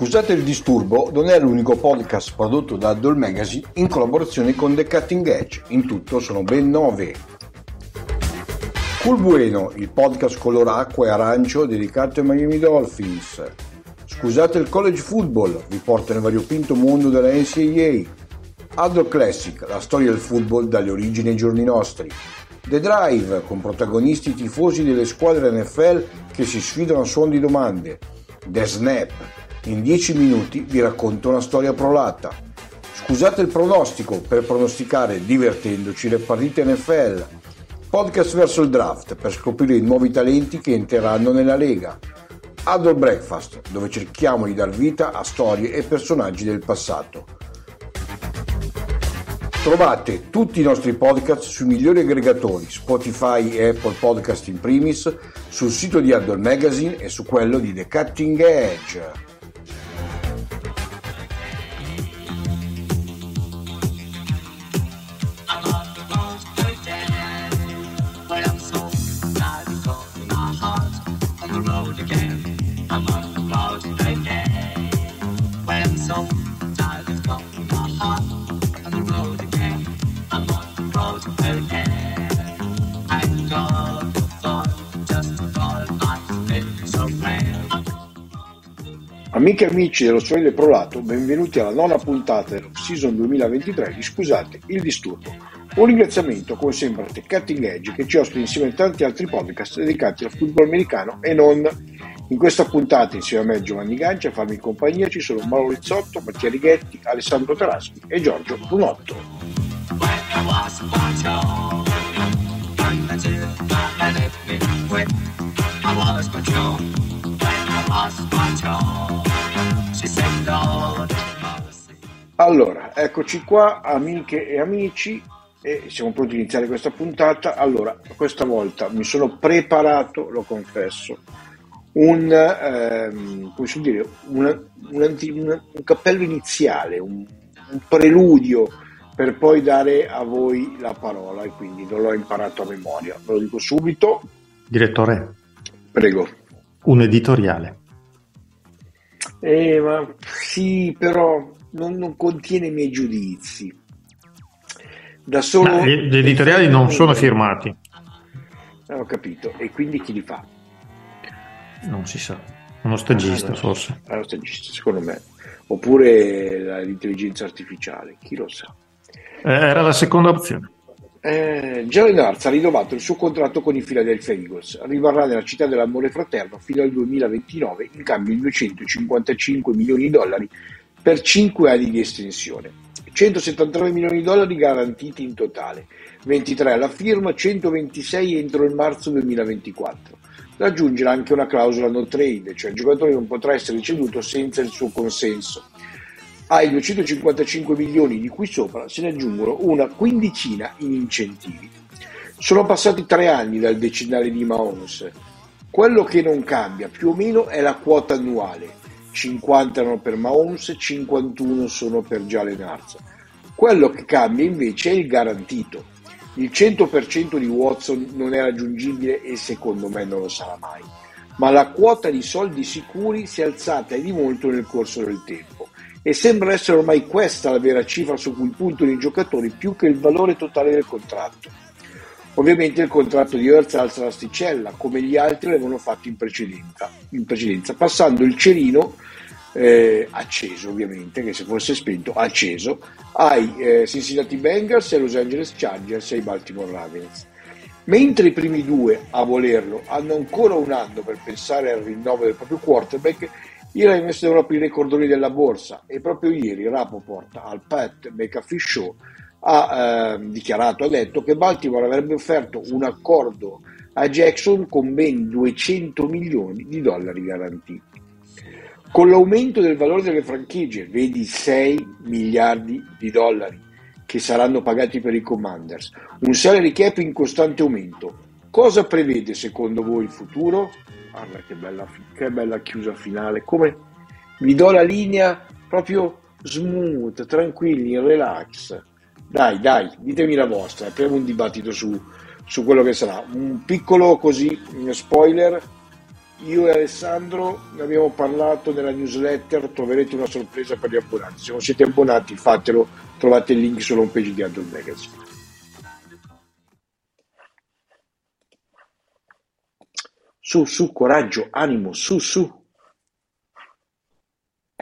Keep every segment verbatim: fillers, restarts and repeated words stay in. Scusate il disturbo non è l'unico podcast prodotto da Adol Magazine in collaborazione con The Cutting Edge, in tutto sono ben nove. Cool Bueno, il podcast color acqua e arancio dedicato ai Miami Dolphins. Scusate il college football, vi porta nel variopinto mondo della N C A A. Adol Classic, la storia del football dalle origini ai giorni nostri. The Drive, con protagonisti tifosi delle squadre N F L che si sfidano a suon di domande. The Snap, in dieci minuti vi racconto una storia prolatta. Scusate il pronostico, per pronosticare divertendoci le partite N F L. Podcast verso il draft, per scoprire i nuovi talenti che entreranno nella Lega. Adol Breakfast, dove cerchiamo di dar vita a storie e personaggi del passato. Trovate tutti i nostri podcast sui migliori aggregatori, Spotify e Apple Podcast in primis, sul sito di Adol Magazine e su quello di The Cutting Edge. Amiche e amici dello Soile Prolato, benvenuti alla nona puntata della Season duemilaventitré di Scusate il Disturbo. Un ringraziamento come sempre a The Cutting Edge che ci ospita insieme a tanti altri podcast dedicati al football americano e non. In questa puntata insieme a me Giovanni Ganci, a farmi compagnia ci sono Mauro Rizzotto, Mattia Righetti, Alessandro Taraschi e Giorgio Brunotto. Allora, eccoci qua amiche e amici e siamo pronti a iniziare questa puntata. Allora, questa volta mi sono preparato, lo confesso, un, ehm, come si dire, una, un, un, un cappello iniziale, un, un preludio per poi dare a voi la parola e quindi non l'ho imparato a memoria. Ve lo dico subito. Direttore. Prego. Un editoriale. Eh, ma sì, però non, non contiene i miei giudizi. Da solo no, gli, gli editoriali non sono firmati. Ho capito. E quindi chi li fa? Non si sa. Uno stagista, ah, no, forse. Uno stagista, secondo me. Oppure l'intelligenza artificiale, chi lo sa. Eh, era la seconda opzione. Eh, Jalen Hurts ha rinnovato il suo contratto con i Philadelphia Eagles. Rimarrà nella città dell'amore fraterno fino al duemilaventinove in cambio di duecentocinquantacinque milioni di dollari per cinque anni di estensione, centosettantanove milioni di dollari garantiti in totale, ventitré alla firma, centoventisei entro il marzo duemilaventiquattro. Da aggiungere anche una clausola no trade, cioè il giocatore non potrà essere ceduto senza il suo consenso. Ai duecentocinquantacinque milioni di cui sopra se ne aggiungono una quindicina in incentivi. Sono passati tre anni dal decennale di Mahomes. Quello che non cambia più o meno è la quota annuale. cinquanta erano per Mahomes, cinquantuno sono per Jalen Hurts. Quello che cambia invece è il garantito. Il cento per cento di Watson non è raggiungibile e secondo me non lo sarà mai. Ma la quota di soldi sicuri si è alzata e di molto nel corso del tempo. E sembra essere ormai questa la vera cifra su cui puntano i giocatori più che il valore totale del contratto. Ovviamente il contratto di Hurts alza l'asticella, come gli altri avevano fatto in precedenza, in precedenza passando il cerino eh, acceso ovviamente, che se fosse spento acceso, ai eh, Cincinnati Bengals, ai Los Angeles Chargers e ai Baltimore Ravens. Mentre i primi due a volerlo hanno ancora un anno per pensare al rinnovo del proprio quarterback, Ieri abbiamo messo in Europa i ricordoni della borsa e proprio ieri Rapoport al Pat McAfee Show ha eh, dichiarato, ha detto che Baltimore avrebbe offerto un accordo a Jackson con ben duecento milioni di dollari garantiti. Con l'aumento del valore delle franchigie, vedi sei miliardi di dollari che saranno pagati per i Commanders, un salary cap in costante aumento. Cosa prevede secondo voi il futuro? Guarda che bella, che bella chiusa finale, come vi do la linea proprio smooth, tranquilli, in relax. Dai, dai, ditemi la vostra, apriamo un dibattito su, su quello che sarà. Un piccolo così, uno spoiler, io e Alessandro ne abbiamo parlato nella newsletter, troverete una sorpresa per gli abbonati. Se non siete abbonati fatelo, trovate il link sulla homepage di Adol Magazine. Su, su, coraggio, animo, su, su.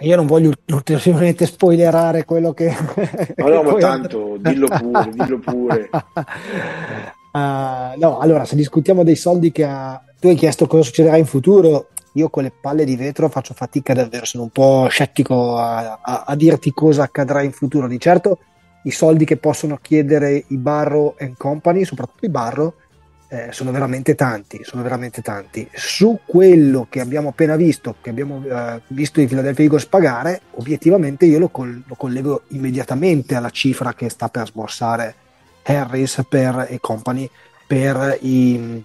Io non voglio ulteriormente spoilerare quello che... Ma no, ma tanto, dillo pure, dillo pure. Uh, no, allora, se discutiamo dei soldi che ha... Tu hai chiesto cosa succederà in futuro, io con le palle di vetro faccio fatica davvero, sono un po' scettico a, a, a dirti cosa accadrà in futuro. Di certo, i soldi che possono chiedere i Burrow and Company, soprattutto i Burrow, Eh, sono veramente tanti, sono veramente tanti. Su quello che abbiamo appena visto, che abbiamo eh, visto i Philadelphia Eagles pagare, obiettivamente io lo, col- lo collego immediatamente alla cifra che sta per sborsare Harris per, e company per i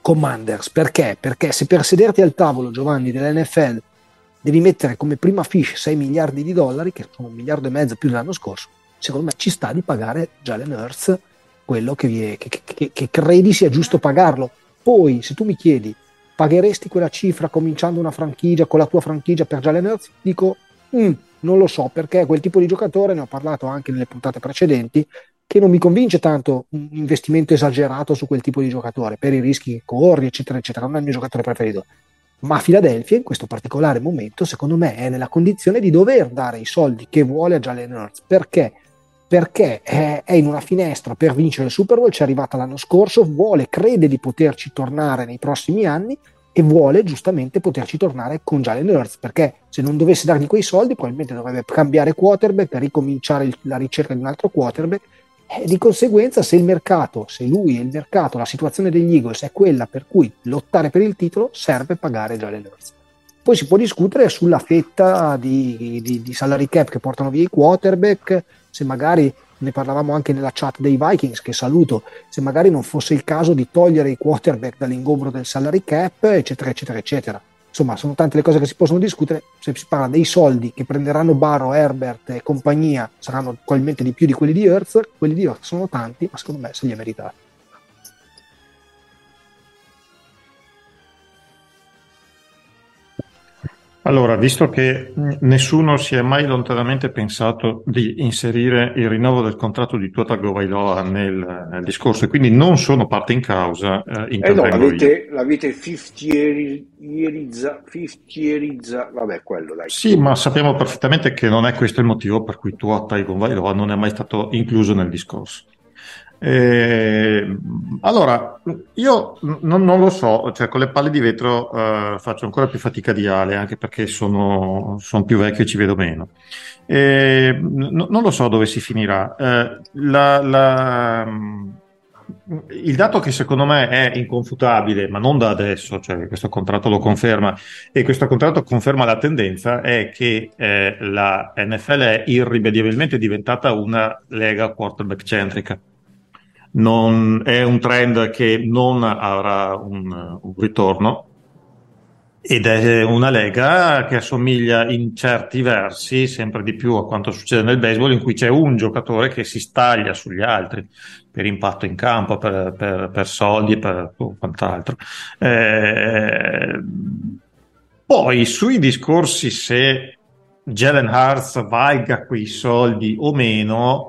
Commanders. Perché? Perché se per sederti al tavolo, Giovanni, dell'N F L devi mettere come prima fiche sei miliardi di dollari, che sono un miliardo e mezzo più dell'anno scorso, secondo me ci sta di pagare Jalen Hurts quello che, vi è, che, che, che credi sia giusto pagarlo. Poi se tu mi chiedi pagheresti quella cifra cominciando una franchigia con la tua franchigia per Jalen Hurts, dico mm, non lo so, perché quel tipo di giocatore, ne ho parlato anche nelle puntate precedenti, che non mi convince tanto un investimento esagerato su quel tipo di giocatore per i rischi che corri eccetera eccetera, non è il mio giocatore preferito. Ma Philadelphia in questo particolare momento secondo me è nella condizione di dover dare i soldi che vuole a Jalen Hurts, perché perché è in una finestra per vincere il Super Bowl, ci è arrivata l'anno scorso, vuole, crede di poterci tornare nei prossimi anni e vuole giustamente poterci tornare con Jalen Hurts, perché se non dovesse dargli quei soldi probabilmente dovrebbe cambiare quarterback, ricominciare la ricerca di un altro quarterback e di conseguenza se il mercato, se lui e il mercato, la situazione degli Eagles è quella per cui lottare per il titolo serve pagare Jalen Hurts. Poi si può discutere sulla fetta di, di, di salary cap che portano via i quarterback, se magari, ne parlavamo anche nella chat dei Vikings che saluto, se magari non fosse il caso di togliere i quarterback dall'ingombro del salary cap eccetera eccetera eccetera. Insomma sono tante le cose che si possono discutere. Se si parla dei soldi che prenderanno Burrow, Herbert e compagnia saranno probabilmente di più di quelli di Hurts, quelli di Hurts sono tanti ma secondo me se li ha meritati. Allora, visto che nessuno si è mai lontanamente pensato di inserire il rinnovo del contratto di Tua Tagovailoa nel, nel discorso e quindi non sono parte in causa, eh, intervengo eh no, l'avete, io. L'avete fiftierizza, fiftierizza, vabbè quello dai. Sì, ma sappiamo perfettamente che non è questo il motivo per cui Tua Tagovailoa non è mai stato incluso nel discorso. Eh, allora io non, non lo so, cioè con le palle di vetro eh, faccio ancora più fatica di Ale, anche perché sono, sono più vecchio e ci vedo meno. Eh, n- non lo so dove si finirà. Eh, la, la, il dato che secondo me è inconfutabile, ma non da adesso, cioè questo contratto lo conferma e questo contratto conferma la tendenza, è che eh, la N F L è irrimediabilmente diventata una lega quarterback centrica. Non è un trend che non avrà un, un ritorno ed è una lega che assomiglia in certi versi sempre di più a quanto succede nel baseball, in cui c'è un giocatore che si staglia sugli altri per impatto in campo, per, per, per soldi, per oh, quant'altro. Eh, poi sui discorsi se Jalen Hurts valga quei soldi o meno,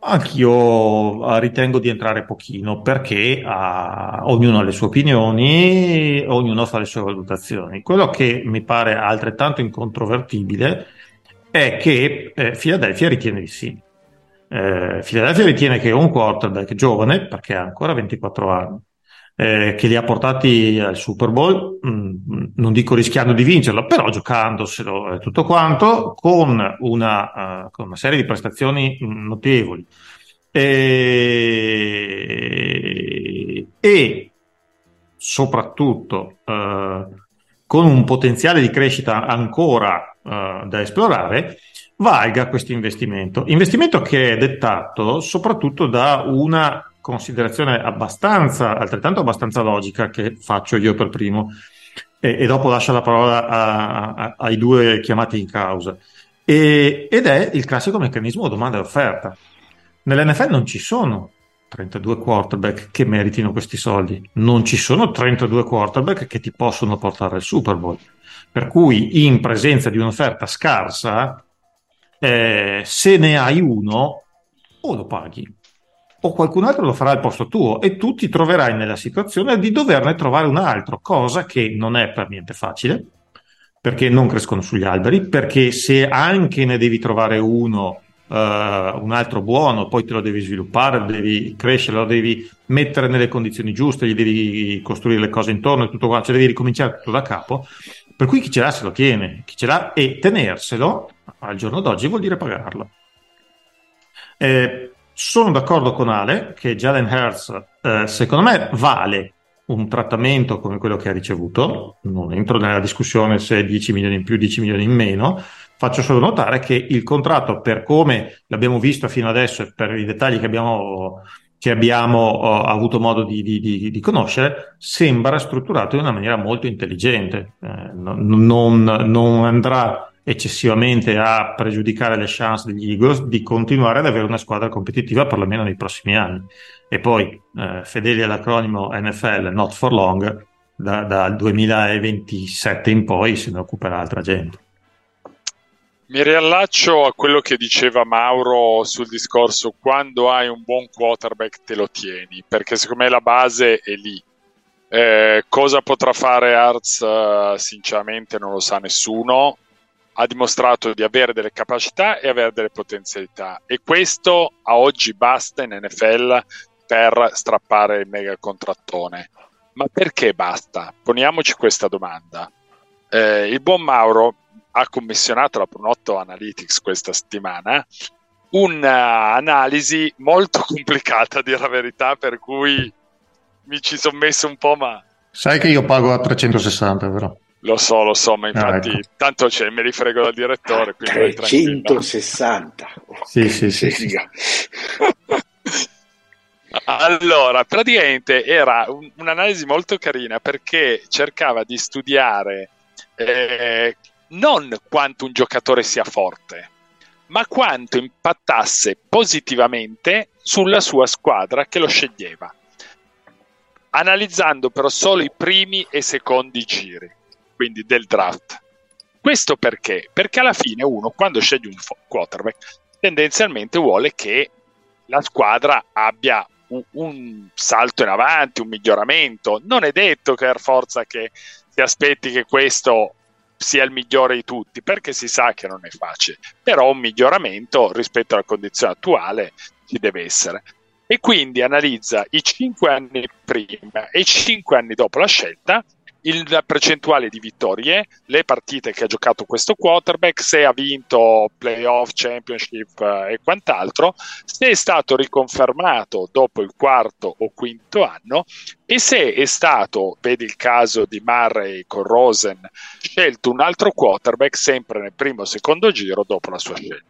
anch'io ritengo di entrare pochino, perché ah, ognuno ha le sue opinioni, ognuno fa le sue valutazioni. Quello che mi pare altrettanto incontrovertibile è che eh, Philadelphia ritiene di sì. Eh, Philadelphia ritiene che un quarterback giovane, perché ha ancora ventiquattro anni, eh, che li ha portati al Super Bowl, mh, non dico rischiando di vincerlo, però giocandoselo eh, tutto quanto, con una, uh, con una serie di prestazioni mh, notevoli. E, e soprattutto eh, con un potenziale di crescita ancora eh, da esplorare, valga questo investimento. Investimento che è dettato soprattutto da una considerazione abbastanza, altrettanto abbastanza logica, che faccio io per primo, e, e dopo lascio la parola a, a, ai due chiamati in causa, e, ed è il classico meccanismo domanda e offerta. Nell'N F L non ci sono trentadue quarterback che meritino questi soldi, non ci sono trentadue quarterback che ti possono portare al Super Bowl, per cui in presenza di un'offerta scarsa, eh, se ne hai uno, o lo paghi o qualcun altro lo farà al posto tuo, e tu ti troverai nella situazione di doverne trovare un altro, cosa che non è per niente facile, perché non crescono sugli alberi, perché se anche ne devi trovare uno Uh, un altro buono, poi te lo devi sviluppare, lo devi crescere, lo devi mettere nelle condizioni giuste, gli devi costruire le cose intorno e tutto quanto, cioè devi ricominciare tutto da capo, per cui chi ce l'ha se lo tiene, chi ce l'ha, e tenerselo al giorno d'oggi vuol dire pagarlo. Eh, sono d'accordo con Ale che Jalen Hurts eh, secondo me vale un trattamento come quello che ha ricevuto, non entro nella discussione se dieci milioni in più, dieci milioni in meno. Faccio solo notare che il contratto, per come l'abbiamo visto fino adesso e per i dettagli che abbiamo, che abbiamo uh, avuto modo di, di, di, di conoscere, sembra strutturato in una maniera molto intelligente. Eh, non, non andrà eccessivamente a pregiudicare le chance degli Eagles di continuare ad avere una squadra competitiva perlomeno nei prossimi anni. E poi, eh, fedeli all'acronimo N F L, not for long, da, dal duemilaventisette in poi se ne occuperà altra gente. Mi riallaccio a quello che diceva Mauro sul discorso: quando hai un buon quarterback te lo tieni, perché secondo me la base è lì. Eh, cosa potrà fare Hurts? Sinceramente non lo sa nessuno. Ha dimostrato di avere delle capacità e avere delle potenzialità, e questo a oggi basta in N F L per strappare il mega contrattone. Ma perché basta? Poniamoci questa domanda. Eh, il buon Mauro ha commissionato la Brunotto Analytics questa settimana un'analisi molto complicata, a dire la verità, per cui mi ci sono messo un po', ma... Sai che io pago a trecentosessanta, però. Lo so, lo so, ma infatti ah, ecco. Tanto ce me li frego dal direttore. Quindi trecentosessanta. Sì, sì, sì. sì. Allora, praticamente era un, un'analisi molto carina, perché cercava di studiare... Eh, non quanto un giocatore sia forte, ma quanto impattasse positivamente sulla sua squadra che lo sceglieva, analizzando però solo i primi e secondi giri, quindi del draft. Questo perché? Perché alla fine uno, quando sceglie un quarterback, tendenzialmente vuole che la squadra abbia un, un salto in avanti, un miglioramento. Non è detto che per forza che ti aspetti che questo sia il migliore di tutti, perché si sa che non è facile, però un miglioramento rispetto alla condizione attuale ci deve essere. E quindi analizza i cinque anni prima e i cinque anni dopo la scelta, il, la percentuale di vittorie, le partite che ha giocato questo quarterback, se ha vinto playoff, championship eh, e quant'altro, se è stato riconfermato dopo il quarto o quinto anno, e se è stato, vedi il caso di Murray con Rosen, scelto un altro quarterback sempre nel primo o secondo giro dopo la sua scelta.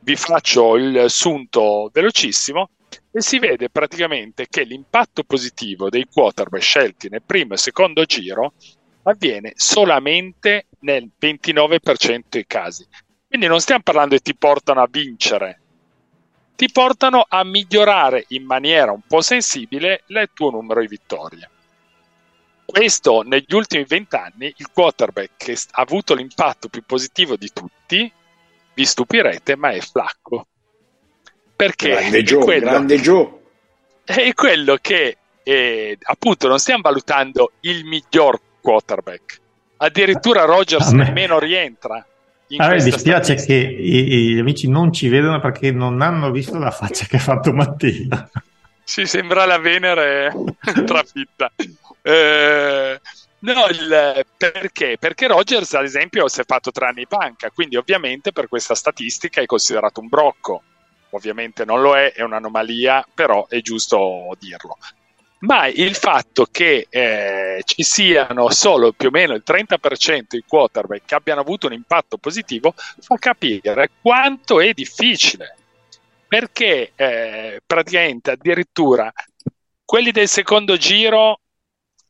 Vi faccio il sunto velocissimo e si vede praticamente che l'impatto positivo dei quarterback scelti nel primo e secondo giro avviene solamente nel ventinove per cento dei casi. Quindi non stiamo parlando che ti portano a vincere, ti portano a migliorare in maniera un po' sensibile il tuo numero di vittorie. Questo negli ultimi vent'anni il quarterback che ha avuto l'impatto più positivo di tutti, vi stupirete, ma è Flacco. Perché grande è Joe, quello, grande Joe. È quello che eh, appunto non stiamo valutando il miglior quarterback, addirittura Rodgers nemmeno rientra. A me dispiace che i, gli amici non ci vedano perché non hanno visto la faccia che ha fatto Mattia. Sì, sembra la Venere trafitta. Eh, no, il, perché? Perché Rodgers, ad esempio, si è fatto tre anni in panca, quindi ovviamente per questa statistica è considerato un brocco. Ovviamente non lo è, è un'anomalia, però è giusto dirlo. Ma il fatto che eh, ci siano solo più o meno il trenta per cento di quarterback che abbiano avuto un impatto positivo fa capire quanto è difficile, perché eh, praticamente addirittura quelli del secondo giro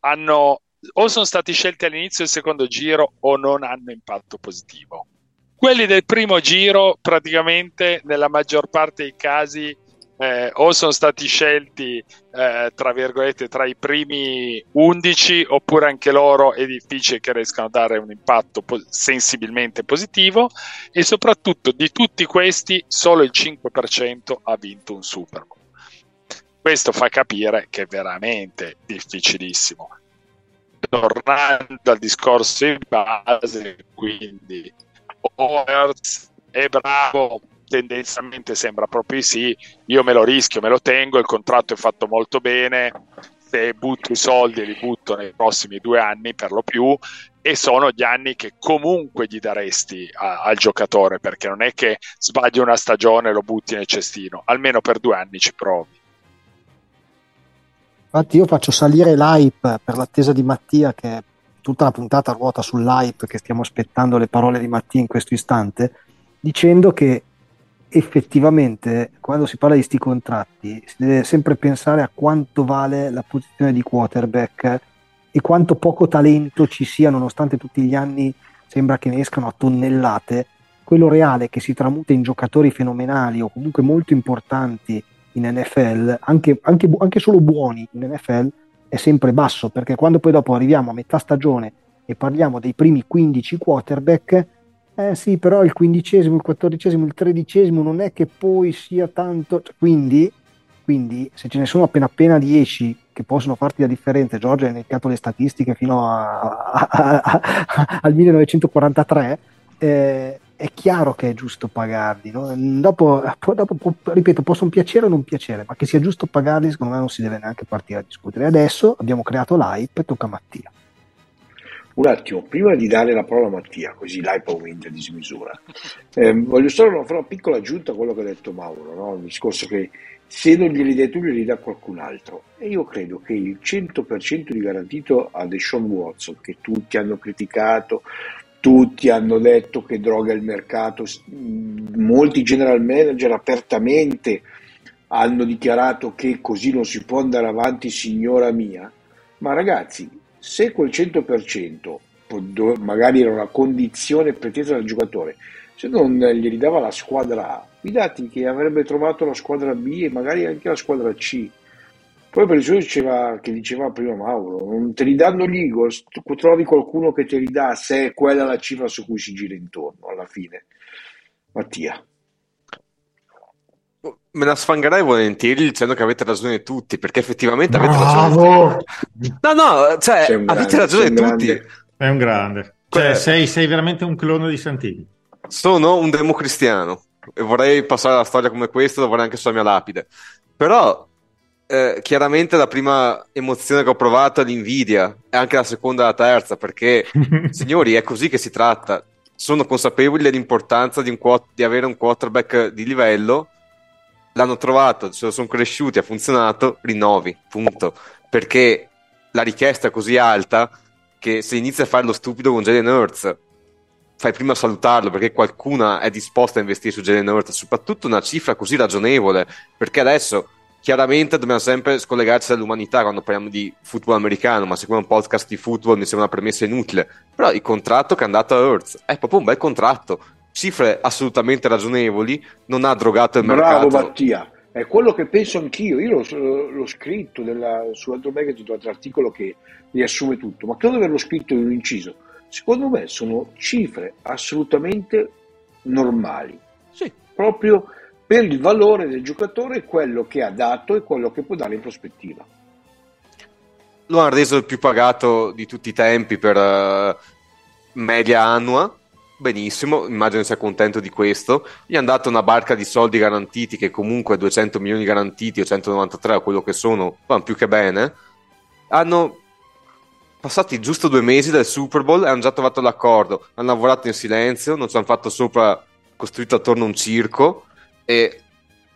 hanno o sono stati scelti all'inizio del secondo giro o non hanno impatto positivo. Quelli del primo giro praticamente nella maggior parte dei casi eh, o sono stati scelti eh, tra virgolette tra i primi undici, oppure anche loro è difficile che riescano a dare un impatto po- sensibilmente positivo, e soprattutto di tutti questi solo il cinque per cento ha vinto un Super Bowl. Questo fa capire che è veramente difficilissimo. Tornando al discorso di base, quindi Hurts è bravo, tendenzialmente sembra proprio sì, io me lo rischio, me lo tengo, il contratto è fatto molto bene, se butto i soldi li butto nei prossimi due anni per lo più, e sono gli anni che comunque gli daresti a, al giocatore, perché non è che sbagli una stagione e lo butti nel cestino, almeno per due anni ci provi. Infatti io faccio salire l'hype per l'attesa di Mattia, che tutta la puntata ruota sull'hype, che stiamo aspettando le parole di Mattia in questo istante, dicendo che effettivamente quando si parla di sti contratti si deve sempre pensare a quanto vale la posizione di quarterback e quanto poco talento ci sia, nonostante tutti gli anni sembra che ne escano a tonnellate. Quello reale che si tramuta in giocatori fenomenali o comunque molto importanti in N F L, anche, anche, anche solo buoni in N F L, è sempre basso, perché quando poi dopo arriviamo a metà stagione e parliamo dei primi quindici quarterback, eh sì, però il quindicesimo, il quattordicesimo, il tredicesimo non è che poi sia tanto, quindi, quindi se ce ne sono appena appena dieci che possono farti la differenza, Giorgio ha elencato le statistiche fino a, a, a, a, al millenovecentoquarantatré, eh, è chiaro che è giusto pagarli, no? Dopo, dopo, ripeto, possono piacere o non piacere, ma che sia giusto pagarli secondo me non si deve neanche partire a discutere. Adesso abbiamo creato l'hype, tocca a Mattia. Un attimo, prima di dare la parola a Mattia, così l'hype aumenta a dismisura, eh, voglio solo fare una piccola aggiunta a quello che ha detto Mauro, no? Il discorso che se non glieli dai tu glieli dà qualcun altro, e io credo che il cento per cento di garantito a Deshaun Watson, che tutti hanno criticato, tutti hanno detto che droga il mercato, molti general manager apertamente hanno dichiarato che così non si può andare avanti, signora mia, ma ragazzi, se quel cento per cento magari era una condizione pretesa dal giocatore, se non glieli dava la squadra A, fidati che avrebbe trovato la squadra B e magari anche la squadra C. Poi per il diceva che diceva prima Mauro, non te li danno gli Eagles, trovi qualcuno che te li dà, se è quella la cifra su cui si gira intorno alla fine. Mattia. Me la sfangherai volentieri dicendo che avete ragione tutti, perché effettivamente avete Bravo! ragione. No, no, cioè avete grande, ragione tutti. Grande. È un grande. Cioè, cioè sei, sei veramente un clone di Santini. Sono un democristiano e vorrei passare alla storia come questa, lo vorrei anche sulla mia lapide. Però Eh, chiaramente la prima emozione che ho provato è l'invidia, e anche la seconda e la terza, perché signori, è così che si tratta. Sono consapevoli dell'importanza di, un quatt- di avere un quarterback di livello, l'hanno trovato, se lo sono cresciuti, ha funzionato, rinnovi, punto, perché la richiesta è così alta che se inizi a fare lo stupido con Jalen Hurts fai prima a salutarlo, perché qualcuna è disposta a investire su Jalen Hurts, soprattutto una cifra così ragionevole, perché adesso chiaramente dobbiamo sempre scollegarci dall'umanità quando parliamo di football americano, ma siccome un podcast di football mi sembra una premessa inutile, però il contratto che è andato a Hurts è proprio un bel contratto, cifre assolutamente ragionevoli, non ha drogato il mercato. Bravo Mattia, è quello che penso anch'io, io l'ho, l'ho scritto nella, su Huddle Magazine, un altro articolo che riassume tutto, ma credo di averlo scritto in un inciso, secondo me sono cifre assolutamente normali, sì, proprio per il valore del giocatore, quello che ha dato e quello che può dare in prospettiva. Lo hanno reso il più pagato di tutti i tempi per uh, media annua, benissimo, immagino sia contento di questo, gli hanno dato una barca di soldi garantiti, che comunque duecento milioni garantiti o centonovantatré o quello che sono, vanno più che bene. Hanno passati giusto due mesi dal Super Bowl e hanno già trovato l'accordo, hanno lavorato in silenzio, non ci hanno fatto sopra, costruito attorno a un circo. E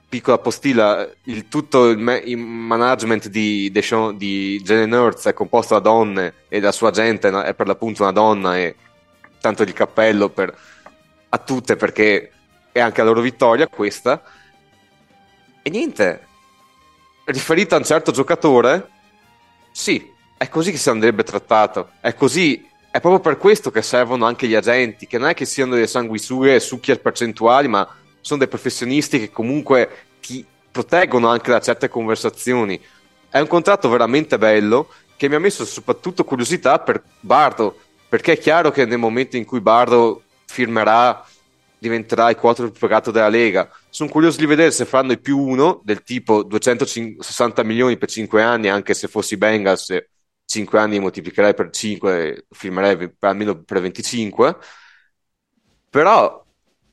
piccola postilla, il tutto il, me- il management di, Deshaun, di Jalen Hurts è composto da donne e la sua gente è per l'appunto una donna, e tanto il cappello per, a tutte, perché è anche la loro vittoria questa. E niente, riferito a un certo giocatore, sì, è così che si andrebbe trattato, è così, è proprio per questo che servono anche gli agenti, che non è che siano delle sanguisughe e succhi percentuali, ma sono dei professionisti che comunque ti proteggono anche da certe conversazioni. È un contratto veramente bello, che mi ha messo soprattutto curiosità per Bardo, perché è chiaro che nel momento in cui Bardo firmerà diventerà il quarto più pagato della Lega. Sono curioso di vedere se faranno i più uno, del tipo duecentosessanta milioni per cinque anni, anche se fossi Bengals cinque anni moltiplicherei per cinque e firmerei per, almeno per venticinque, però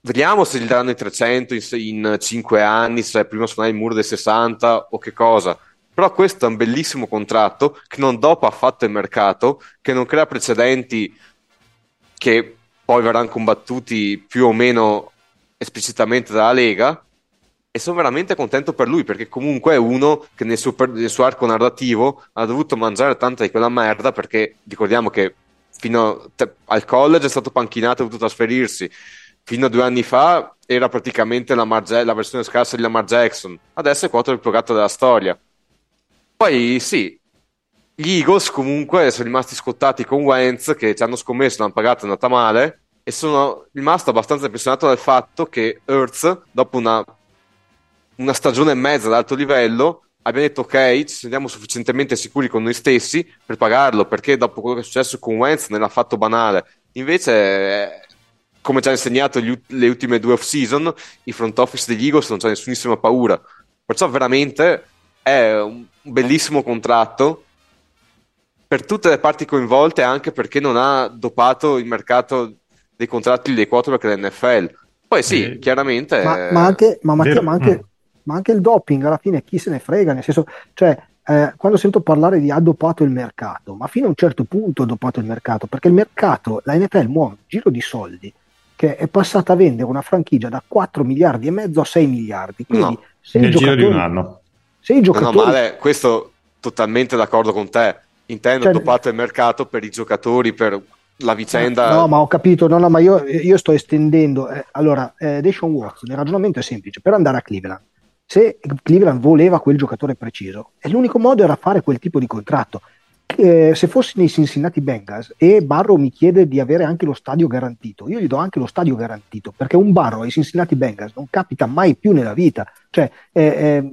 vediamo se gli daranno i trecento in cinque anni, se prima suonare il muro dei sessanta o che cosa. Però questo è un bellissimo contratto che non dopa affatto il mercato, che non crea precedenti che poi verranno combattuti più o meno esplicitamente dalla Lega, e sono veramente contento per lui, perché comunque è uno che nel suo, nel suo arco narrativo ha dovuto mangiare tanta di quella merda, perché ricordiamo che fino al college è stato panchinato e ha dovuto trasferirsi. Fino a due anni fa era praticamente la, Marge- la versione scarsa di Lamar Jackson. Adesso è quattro il pagato della storia. Poi sì, gli Eagles comunque sono rimasti scottati con Wentz, che ci hanno scommesso, l'hanno pagato, è andata male, e sono rimasto abbastanza impressionato dal fatto che Hurts, dopo una, una stagione e mezza ad alto livello, abbia detto ok, ci sentiamo sufficientemente sicuri con noi stessi per pagarlo, perché dopo quello che è successo con Wentz ne l'ha fatto banale. Invece è, come ci ha insegnato gli, le ultime due off-season, i front office degli Eagles non c'è nessunissima paura. Perciò veramente è un bellissimo contratto per tutte le parti coinvolte, anche perché non ha dopato il mercato dei contratti dei quarterback dell'N F L. Poi sì, eh, chiaramente... Ma, è... ma, anche, ma, Mattia, ma, anche, ma anche il doping, alla fine chi se ne frega, nel senso... cioè Eh, quando sento parlare di ha dopato il mercato, ma fino a un certo punto ha dopato il mercato, perché il mercato, la N F L muove un giro di soldi che è passata a vendere una franchigia da quattro miliardi e mezzo a sei miliardi, quindi no, se nel giro di un anno se i giocatori... no, no, male, questo totalmente d'accordo con te, intendo cioè, dopato il mercato per i giocatori, per la vicenda. No, ma ho capito, no, no, ma io, io sto estendendo eh, allora, eh, Deshaun Watson, il ragionamento è semplice. Per andare a Cleveland, se Cleveland voleva quel giocatore preciso, e l'unico modo era fare quel tipo di contratto. Eh, se fossi nei Cincinnati Bengals e Barrow mi chiede di avere anche lo stadio garantito, io gli do anche lo stadio garantito, perché un Barrow ai Cincinnati Bengals non capita mai più nella vita. Cioè eh,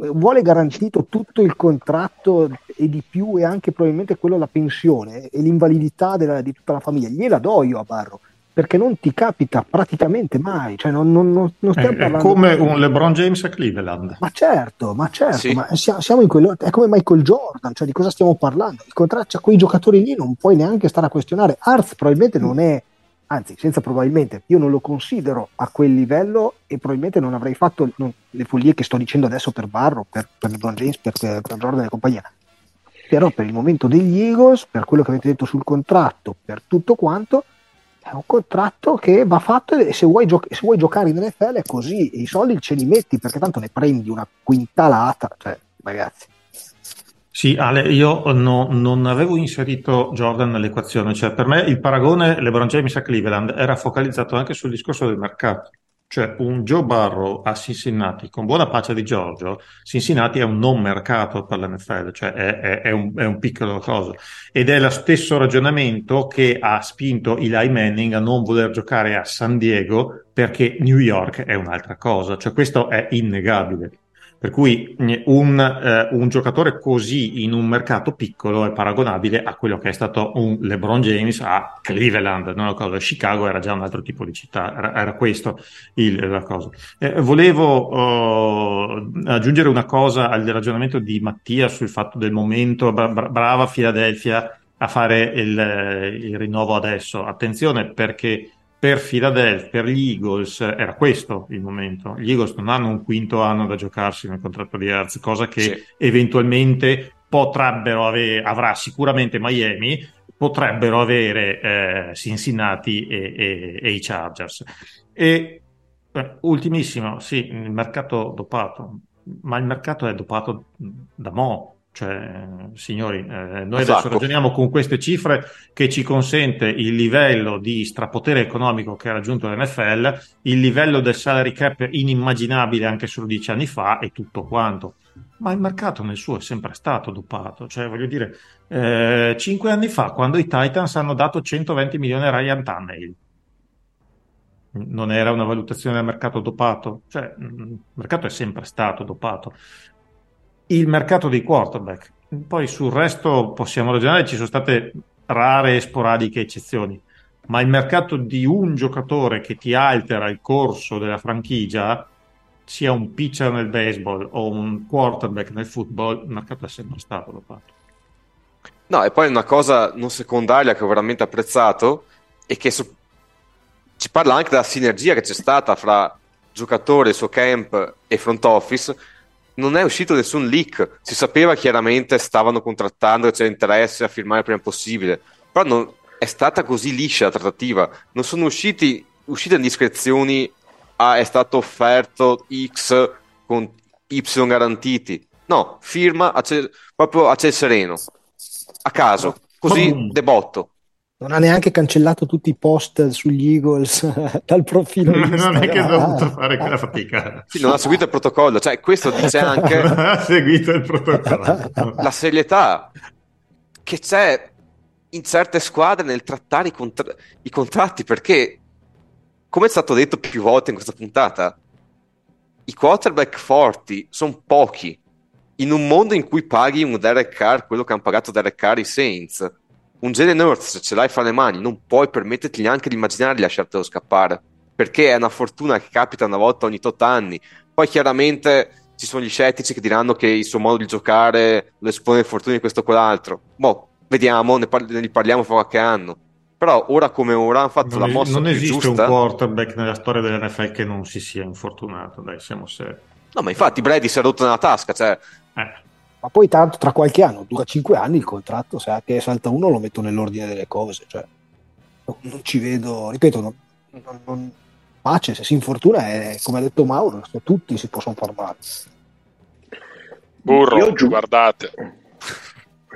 eh, vuole garantito tutto il contratto e di più, e anche probabilmente quello la pensione e l'invalidità della, di tutta la famiglia. Gliela do io a Barrow, perché non ti capita praticamente mai, cioè non, non, non stiamo parlando... È come un LeBron James a Cleveland. Ma certo, ma certo, sì. Ma siamo in quello... è come Michael Jordan, cioè di cosa stiamo parlando? Il contratto a quei giocatori lì non puoi neanche stare a questionare. Hurts probabilmente non è, anzi senza probabilmente, io non lo considero a quel livello, e probabilmente non avrei fatto non, le follie che sto dicendo adesso per Barrow, per, per LeBron James, per, per Jordan e compagnia. Però per il momento degli Eagles, per quello che avete detto sul contratto, per tutto quanto... è un contratto che va fatto, e se vuoi, gio- se vuoi giocare in N F L è così, e i soldi ce li metti, perché tanto ne prendi una quintalata, cioè ragazzi. Sì Ale, io no, non avevo inserito Jordan nell'equazione, cioè per me il paragone LeBron James a Cleveland era focalizzato anche sul discorso del mercato, cioè un Joe Burrow a Cincinnati, con buona pace di Giorgio, Cincinnati è un non mercato per l'N F L, cioè è, è, è, un, è un piccolo cosa, ed è lo stesso ragionamento che ha spinto Eli Manning a non voler giocare a San Diego, perché New York è un'altra cosa, cioè questo è innegabile, per cui un, eh, un giocatore così in un mercato piccolo è paragonabile a quello che è stato un LeBron James a Cleveland, non la cosa. Chicago era già un altro tipo di città, era, era questo il, la cosa. Eh, volevo eh, aggiungere una cosa al ragionamento di Mattia sul fatto del momento, bra- brava Philadelphia a fare il, il rinnovo adesso, attenzione perché per Philadelphia, per gli Eagles era questo il momento. Gli Eagles non hanno un quinto anno da giocarsi nel contratto di Hurts, cosa che sì. eventualmente potrebbero avere, avrà sicuramente Miami, potrebbero avere eh, Cincinnati e, e, e i Chargers. E eh, ultimissimo, sì, il mercato dopato, ma il mercato è dopato da mo'. Cioè, signori, eh, noi esatto. adesso ragioniamo con queste cifre che ci consente il livello di strapotere economico che ha raggiunto l'N F L, il livello del salary cap inimmaginabile anche solo dieci anni fa e tutto quanto. Ma il mercato nel suo è sempre stato dopato. Cioè, voglio dire, eh, cinque anni fa, quando i Titans hanno dato centoventi milioni a Ryan Tannehill, non era una valutazione del mercato dopato? Cioè, il mercato è sempre stato dopato. Il mercato dei quarterback, poi sul resto possiamo ragionare, ci sono state rare e sporadiche eccezioni, ma il mercato di un giocatore che ti altera il corso della franchigia, sia un pitcher nel baseball o un quarterback nel football, il mercato è sempre stato dopato. No, e poi una cosa non secondaria che ho veramente apprezzato e che so- ci parla anche della sinergia che c'è stata fra giocatore, suo camp e front office. Non è uscito nessun leak, si sapeva chiaramente, stavano contrattando, c'era cioè interesse a firmare il prima possibile, però non, è stata così liscia la trattativa, non sono usciti uscite indiscrezioni, ah, è stato offerto X con Y garantiti, no, firma a ciel, proprio a ciel sereno, a caso, così debotto. Non ha neanche cancellato tutti i post sugli Eagles dal profilo. Non, non è che ha dovuto fare quella fatica. Sì, non ha seguito il protocollo. Cioè, questo dice anche... Non ha seguito il protocollo. La serietà che c'è in certe squadre nel trattare i, contra- i contratti, perché, come è stato detto più volte in questa puntata, i quarterback forti sono pochi. In un mondo in cui paghi un Derek Carr, quello che hanno pagato Derek Carr i Saints... Un Jalen Hurts, se ce l'hai fra le mani, non puoi permetterti neanche di immaginare di lasciartelo scappare, perché è una fortuna che capita una volta ogni tot anni. Poi chiaramente ci sono gli scettici che diranno che il suo modo di giocare lo espone le fortune di questo o quell'altro. Boh, vediamo, ne, par- ne parliamo fra qualche anno. Però ora come ora hanno fatto non la mossa più giusta. Non esiste un quarterback nella storia dell'N F L che non si sia infortunato, dai, siamo seri. No, ma infatti Brady si è rotto nella tasca, cioè... Eh. Ma poi tanto tra qualche anno, dura cinque anni il contratto, se anche salta uno lo metto nell'ordine delle cose, cioè non ci vedo, ripeto, non, non, non pace, se si infortuna è, come ha detto Mauro, tutti si possono formare. Burro, io giù... guardate.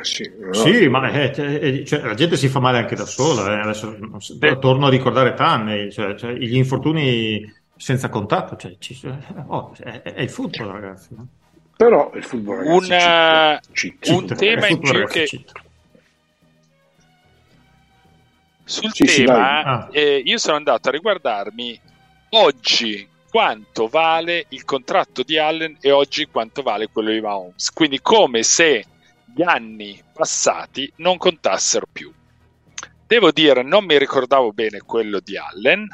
Sì, no. Sì, ma eh, cioè, la gente si fa male anche da sola, eh. Adesso torno a ricordare Tannehill, cioè, cioè gli infortuni senza contatto, cioè, ci, oh, è, è il football, ragazzi, no? Però il football ragazzi, Una... cheat, cheat, un cheat, tema in più che cheat. sul sì, tema sì, eh, io sono andato a riguardarmi oggi quanto vale il contratto di Allen e oggi quanto vale quello di Mahomes, quindi come se gli anni passati non contassero più. Devo dire, non mi ricordavo bene quello di Allen,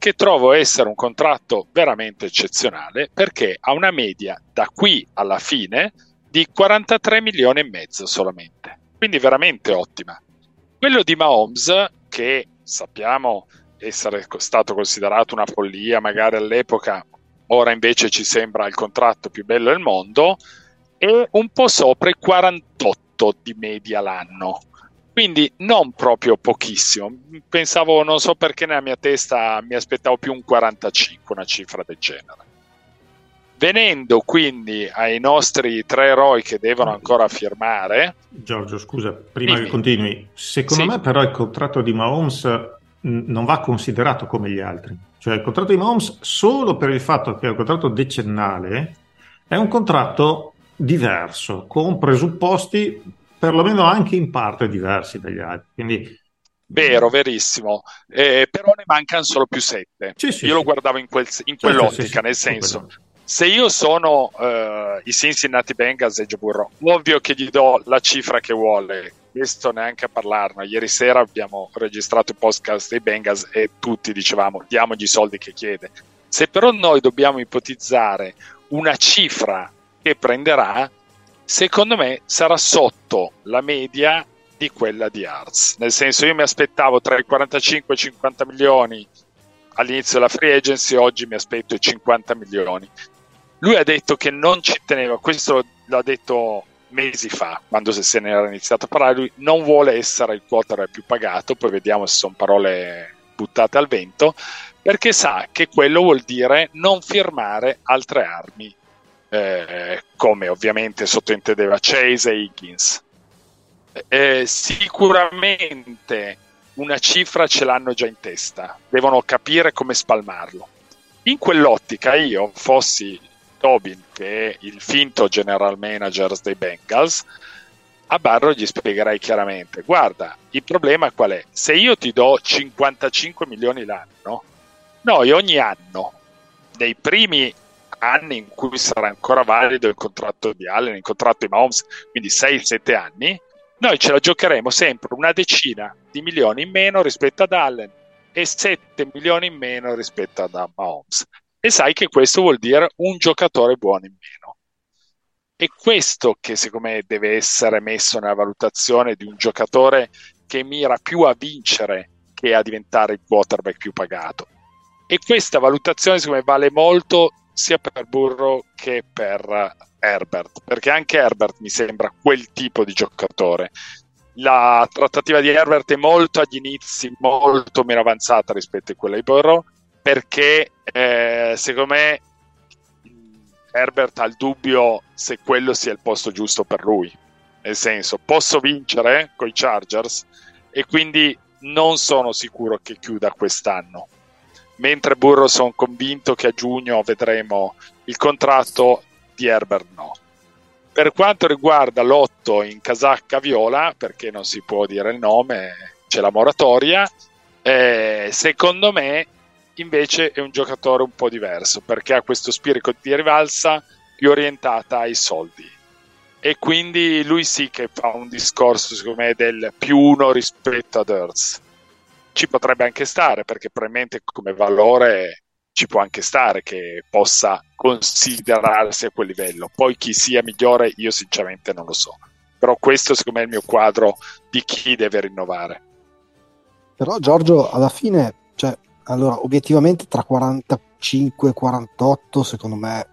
che trovo essere un contratto veramente eccezionale, perché ha una media da qui alla fine di quarantatré milioni e mezzo solamente, quindi veramente ottima. Quello di Mahomes, che sappiamo essere stato considerato una follia magari all'epoca, ora invece ci sembra il contratto più bello del mondo, è un po' sopra i quarantotto di media l'anno. Quindi non proprio pochissimo, pensavo, non so perché nella mia testa mi aspettavo più un quarantacinque, una cifra del genere. Venendo quindi ai nostri tre eroi che devono ancora firmare... Giorgio, scusa, prima dimmi. Che continui, secondo sì. me però il contratto di Mahomes non va considerato come gli altri. Cioè il contratto di Mahomes, solo per il fatto che è un contratto decennale, è un contratto diverso, con presupposti... perlomeno anche in parte diversi dagli altri. Quindi... Vero, verissimo. Eh, però ne mancano solo più sette. Sì, sì, io sì. lo guardavo in, quel, in quell'ottica, sì, sì, nel sì, senso, sì. se io sono eh, i Cincinnati Bengals e Joe Burrow, ovvio che gli do la cifra che vuole, questo neanche a parlarne. Ieri sera abbiamo registrato il podcast dei Bengals e tutti dicevamo diamogli i soldi che chiede. Se però noi dobbiamo ipotizzare una cifra che prenderà, secondo me sarà sotto la media di quella di Hurts, nel senso io mi aspettavo tra i quarantacinque e i cinquanta milioni all'inizio della free agency, oggi mi aspetto i cinquanta milioni. Lui ha detto che non ci teneva, questo l'ha detto mesi fa, quando se ne era iniziato a parlare, lui non vuole essere il quarterback più pagato, poi vediamo se sono parole buttate al vento, perché sa che quello vuol dire non firmare altre armi, eh, come ovviamente sottintendeva Chase e Higgins. Eh, sicuramente una cifra ce l'hanno già in testa, devono capire come spalmarlo. In quell'ottica io fossi Tobin, che è il finto general manager dei Bengals, a Barro gli spiegherai chiaramente: guarda, il problema qual è? Se io ti do cinquantacinque milioni l'anno, noi ogni anno, nei primi anni in cui sarà ancora valido il contratto di Allen, il contratto di Mahomes, quindi sei sette anni, noi ce la giocheremo sempre una decina di milioni in meno rispetto ad Allen e sette milioni in meno rispetto ad Mahomes. E sai che questo vuol dire un giocatore buono in meno. E questo che secondo me deve essere messo nella valutazione di un giocatore che mira più a vincere che a diventare il quarterback più pagato. E questa valutazione secondo me vale molto sia per Burrow che per Herbert, perché anche Herbert mi sembra quel tipo di giocatore. La trattativa di Herbert è molto agli inizi, molto meno avanzata rispetto a quella di Burrow, perché eh, secondo me Herbert ha il dubbio se quello sia il posto giusto per lui, nel senso, posso vincere con i Chargers e quindi non sono sicuro che chiuda quest'anno, mentre Burrow sono convinto che a giugno vedremo il contratto, di Herbert no. Per quanto riguarda l'otto in casacca viola, perché non si può dire il nome, c'è la moratoria, eh, secondo me invece è un giocatore un po' diverso, perché ha questo spirito di rivalsa più orientata ai soldi, e quindi lui sì che fa un discorso secondo me del più uno rispetto ad Hurts. Ci potrebbe anche stare, perché probabilmente come valore ci può anche stare che possa considerarsi a quel livello, poi chi sia migliore io sinceramente non lo so, però questo secondo me è il mio quadro di chi deve rinnovare. Però Giorgio, alla fine, cioè, allora obiettivamente tra quarantacinque e quarantotto secondo me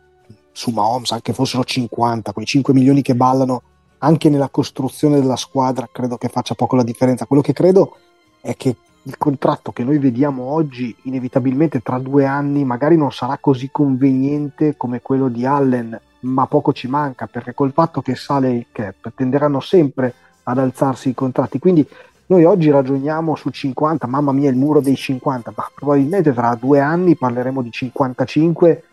su Mahomes, anche fossero cinquanta, con i cinque milioni che ballano anche nella costruzione della squadra, credo che faccia poco la differenza. Quello che credo è che il contratto che noi vediamo oggi inevitabilmente tra due anni magari non sarà così conveniente come quello di Allen, ma poco ci manca, perché col fatto che sale il cap tenderanno sempre ad alzarsi i contratti, quindi noi oggi ragioniamo su cinquanta, mamma mia il muro dei cinquanta, ma probabilmente tra due anni parleremo di cinquantacinque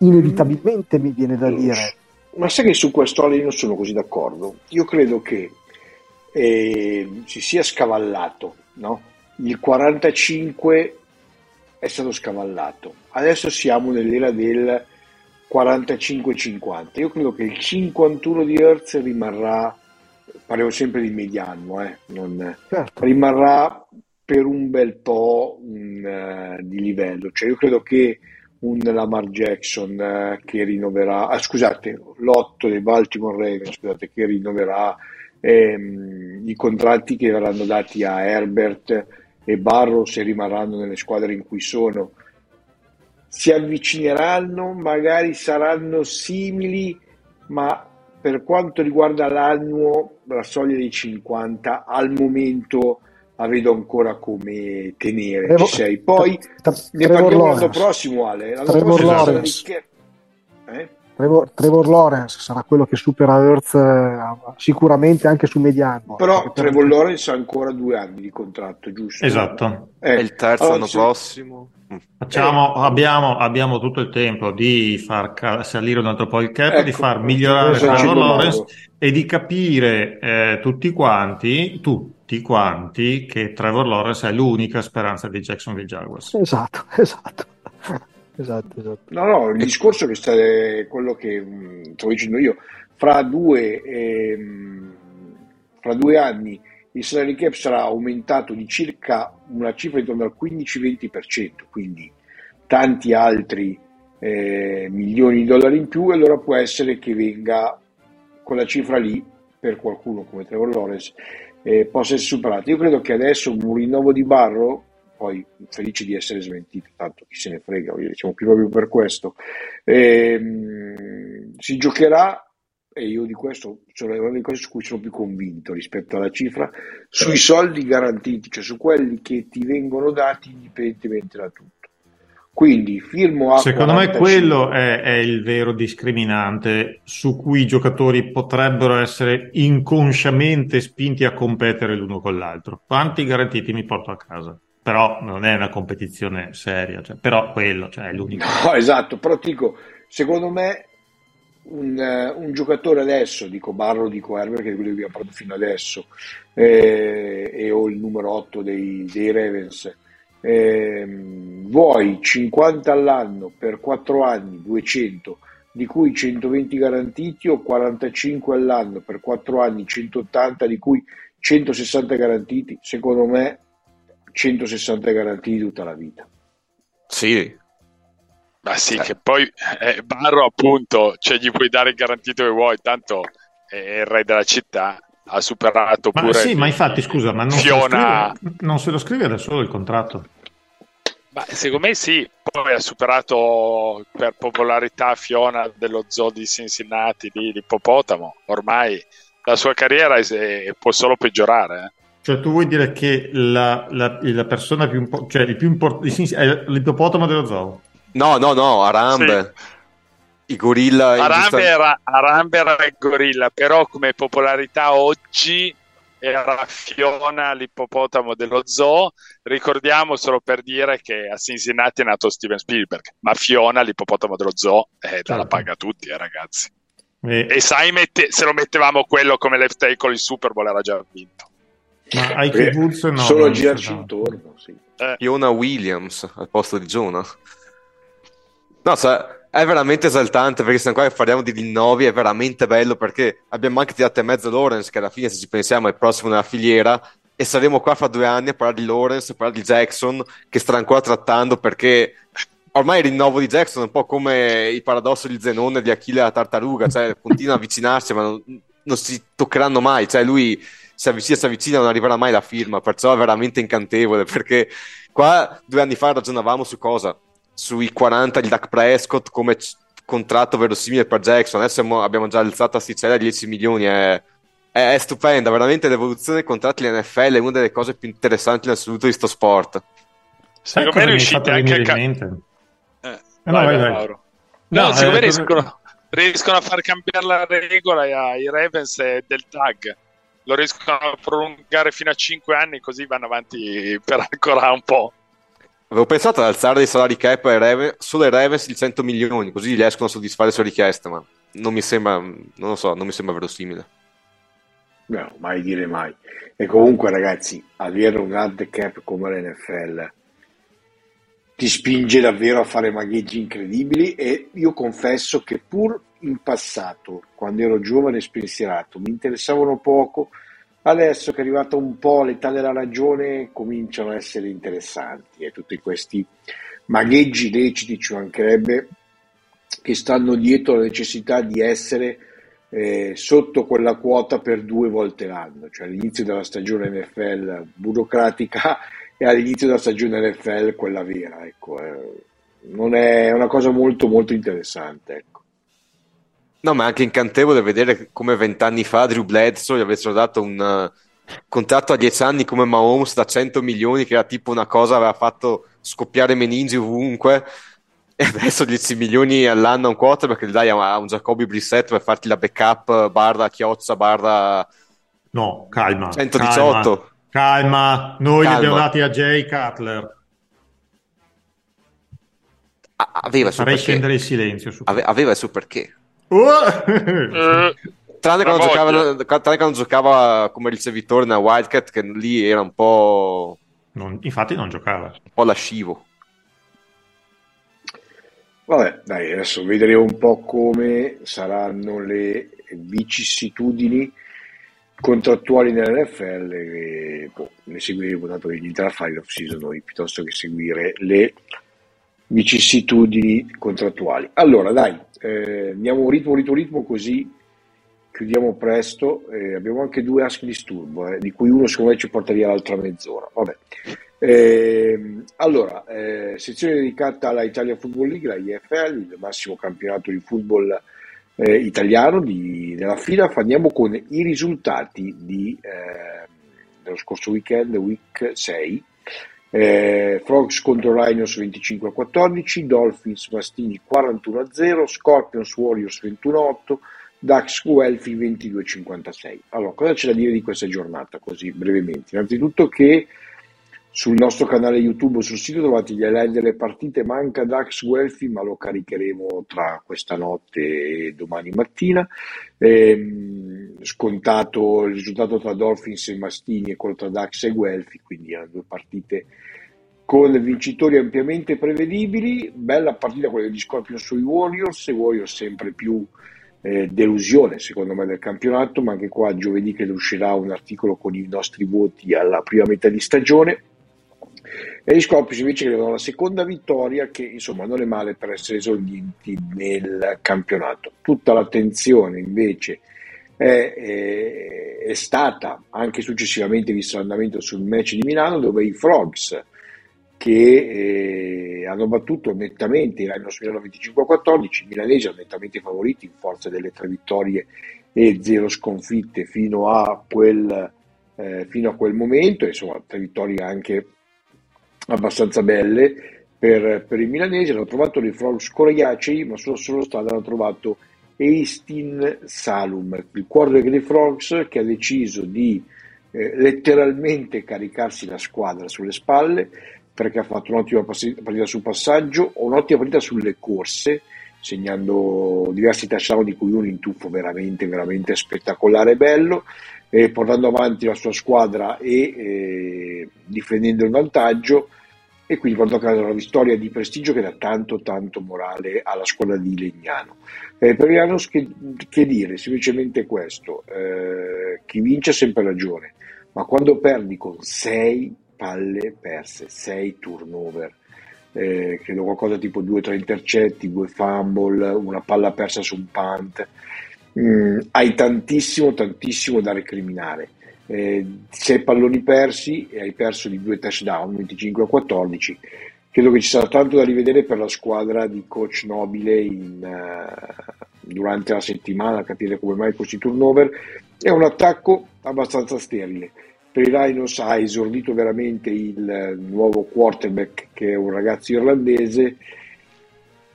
inevitabilmente, mi viene da dire. Ma sai che su questo io non sono così d'accordo, io credo che eh, si sia scavallato, no? Il quarantacinque è stato scavallato, adesso siamo nell'era del quarantacinque cinquanta, io credo che il cinquantuno di Hertz rimarrà, parliamo sempre di mediano, eh? Non, certo. Rimarrà per un bel po' un, uh, di livello, cioè io credo che un Lamar Jackson uh, che rinnoverà, ah, scusate, l'otto dei Baltimore Ravens, scusate, che rinnoverà ehm, i contratti che verranno dati a Herbert e Barrow, se rimarranno nelle squadre in cui sono, si avvicineranno, magari saranno simili, ma per quanto riguarda l'annuo, la soglia dei cinquanta al momento la vedo ancora come tenere. Trevo, ci sei. Poi tra, tra, ne parliamo l'anno prossimo, Ale. L'anno Trevor, prossimo Lawrence. Che... Eh? Trevor, Trevor Lawrence sarà quello che supera Hurts sicuramente anche su mediano. Però Trevor per... Lawrence ha ancora due anni di contratto, giusto? Esatto. Eh. È il terzo allora, anno sì. prossimo. Facciamo, eh. abbiamo, abbiamo tutto il tempo di far cal- salire un altro po' il cap, ecco, di far migliorare Trevor Lawrence e di capire eh, tutti quanti, tutti quanti, che Trevor Lawrence è l'unica speranza di Jacksonville Jaguars. Esatto, esatto. esatto, esatto. No, no, il discorso che sta quello che mh, stavo dicendo io, fra due, eh, fra due anni il salary cap sarà aumentato di circa una cifra intorno al quindici venti per cento, quindi tanti altri eh, milioni di dollari in più, e allora può essere che venga quella cifra lì per qualcuno come Trevor Lawrence eh, possa essere superata. Io credo che adesso un rinnovo di Barrow poi felici di essere smentiti, tanto chi se ne frega, diciamo più proprio per questo. Ehm, si giocherà, e io di questo sono una delle cose su cui sono più convinto rispetto alla cifra, sui soldi garantiti, cioè su quelli che ti vengono dati indipendentemente da tutto. Quindi firmo a secondo quarantacinque. Me quello è, è il vero discriminante su cui i giocatori potrebbero essere inconsciamente spinti a competere l'uno con l'altro. Quanti garantiti mi porto a casa? Però non è una competizione seria, cioè, però quello, cioè, è l'unico. No, esatto, però ti dico, secondo me un, uh, un giocatore adesso, dico Barro, dico Herbert, che è quello che abbiamo parlato fino adesso, eh, e ho il numero otto dei, dei Ravens, Eh, vuoi cinquanta all'anno per quattro anni, duecento, di cui centoventi garantiti, o quarantacinque all'anno per quattro anni, centottanta, di cui centosessanta garantiti? Secondo me centosessanta garantiti tutta la vita. Sì, ma sì, eh. Che poi eh, Barro, appunto, cioè gli puoi dare il garantito che vuoi, tanto è il re della città, ha superato ma pure sì, ma infatti scusa, ma non, Fiona... se scrive, non se lo scrive da solo il contratto? Ma secondo me sì, poi ha superato per popolarità Fiona dello zoo di Cincinnati di l'ippopotamo, ormai la sua carriera è, è, può solo peggiorare, eh. Cioè tu vuoi dire che la, la, la persona più importante, cioè il più importante è l'ippopotamo dello zoo? No, no, no, Arambe sì. I gorilla Arambera, Arambera e gorilla, però come popolarità oggi era Fiona l'ippopotamo dello zoo. Ricordiamo solo per dire che a Cincinnati è nato Steven Spielberg, ma Fiona l'ippopotamo dello zoo eh, certo. La paga tutti, eh, ragazzi. E, e sai, mette, se lo mettevamo quello come left tackle il Super Bowl era già vinto. Ma ai che pulso no, solo girarci intorno, sì. eh. Fiona Williams al posto di Jonah. No, sa è veramente esaltante, perché siamo qua e parliamo di rinnovi, è veramente bello, perché abbiamo anche tirato in mezzo Lawrence, che alla fine, se ci pensiamo, è prossimo nella filiera, e saremo qua fra due anni a parlare di Lawrence, a parlare di Jackson, che stanno ancora trattando, perché ormai il rinnovo di Jackson è un po' come il paradosso di Zenone, di Achille e la tartaruga, cioè continua a avvicinarsi ma non, non si toccheranno mai, cioè lui si avvicina, si avvicina, non arriverà mai la firma, perciò è veramente incantevole, perché qua due anni fa ragionavamo su cosa? Sui quaranta di Dak Prescott come c- contratto verosimile per Jackson. Adesso abbiamo, abbiamo già alzato asticella a dieci milioni, è, è, è stupenda veramente l'evoluzione dei contratti dell'N F L, è una delle cose più interessanti in assoluto di sto sport. Secondo me riuscite anche a ca- eh, eh, vai, vai, vai. Vai. No, no, secondo eh, me riescono, riescono a far cambiare la regola ai Ravens del tag, lo riescono a prolungare fino a cinque anni, così vanno avanti per ancora un po'. Avevo pensato ad alzare dei salari cap ai Ravens, solo ai Ravens di cento milioni, così riescono a soddisfare le sue richieste, ma non mi sembra, non lo so, non mi sembra verosimile. No, mai dire mai. E comunque, ragazzi, avere un hard cap come l'N F L ti spinge davvero a fare magheggi incredibili, e io confesso che pur in passato, quando ero giovane e spensierato, mi interessavano poco, adesso che è arrivata un po' l'età della ragione cominciano a essere interessanti, e eh, tutti questi magheggi leciti, ci mancherebbe, che stanno dietro la necessità di essere eh, sotto quella quota per due volte l'anno, cioè all'inizio della stagione N F L burocratica e all'inizio della stagione N F L quella vera, ecco, eh, non è una cosa molto molto interessante, ecco. No, ma è anche incantevole vedere come vent'anni fa Drew Bledsoe gli avessero dato un uh, contratto a dieci anni come Mahomes da cento milioni, che era tipo una cosa, aveva fatto scoppiare meningi ovunque, e adesso dieci milioni all'anno a un quarterback, perché dai a un Jacoby Brissett per farti la backup barra chiozza barra no, calma centodiciotto. Calma, calma. Noi calma. Li abbiamo dati a Jay Cutler. A- aveva farei scendere il silenzio su Ave- aveva il suo perché. Uh, tranne, quando giocava, tranne quando giocava come ricevitore nella Wildcat, che lì era un po' non, infatti non giocava, un po' lascivo. Vabbè, dai, adesso vedremo un po' come saranno le vicissitudini contrattuali nell'N F L, e, boh, le seguiremo, dato che niente da fare in off-season noi, piuttosto che seguire le vicissitudini contrattuali. Allora dai, Eh, andiamo ritmo, ritmo, ritmo, così chiudiamo presto. Eh, abbiamo anche due ask disturbo, eh, di cui uno secondo me ci porta via l'altra mezz'ora. Vabbè. Eh, allora, eh, sezione dedicata alla Italia Football League, la I F L, il massimo campionato di football eh, italiano di, della FILAF. Andiamo con i risultati di, eh, dello scorso weekend, week sei. Eh, Frogs contro Rhinos venticinque a quattordici, Dolphins Mastini quarantuno a zero, Scorpions Warriors ventuno a otto, Dax Guelfi ventidue a cinquantasei. Allora, cosa c'è da dire di questa giornata, così brevemente? Innanzitutto che sul nostro canale YouTube o sul sito trovate gli highlight delle partite, manca Dax Guelfi, ma lo caricheremo tra questa notte e domani mattina. Ehm, scontato il risultato tra Dolphins e Mastini e quello tra Dax e Guelfi, quindi erano due partite con vincitori ampiamente prevedibili. Bella partita quella degli Scorpions sui Warriors, e Warriors sempre più eh, delusione secondo me del campionato, ma anche qua giovedì credo uscirà un articolo con i nostri voti alla prima metà di stagione. E gli Scorpions invece che avevano la seconda vittoria, che insomma non è male per essere esordienti nel campionato. Tutta l'attenzione invece è, è, è stata anche successivamente, visto l'andamento, sul match di Milano, dove i Frogs che eh, hanno battuto nettamente il Rhinos Milano venticinque a quattordici, i milanesi erano nettamente favoriti in forza delle tre vittorie e zero sconfitte fino a quel, eh, fino a quel momento, insomma tre vittorie anche abbastanza belle per, per i milanesi. Hanno trovato dei Frogs coriacei, ma sulla sola strada hanno trovato Eistin Salum, il quarterback dei Frogs, che ha deciso di eh, letteralmente caricarsi la squadra sulle spalle, perché ha fatto un'ottima partita sul passaggio, un'ottima partita sulle corse, segnando diversi touchdown, di cui uno intuffo veramente veramente spettacolare e bello, eh, portando avanti la sua squadra e eh, difendendo il vantaggio, e quindi portò a casa una vittoria di prestigio che dà tanto tanto morale alla squadra di Legnano. Eh, per Legnano che, che dire, semplicemente questo, eh, chi vince ha sempre ragione, ma quando perdi con sei palle perse, sei turnover, Eh, credo qualcosa tipo due tre intercetti, due fumble, una palla persa su un punt, mm, hai tantissimo tantissimo da recriminare, eh, sei palloni persi e hai perso di due touchdown, venticinque a quattordici. Credo che ci sarà tanto da rivedere per la squadra di coach Nobile in, uh, durante la settimana, capire come mai questi turnover. È un attacco abbastanza sterile. Per i Rhinos ha esordito veramente il nuovo quarterback, che è un ragazzo irlandese,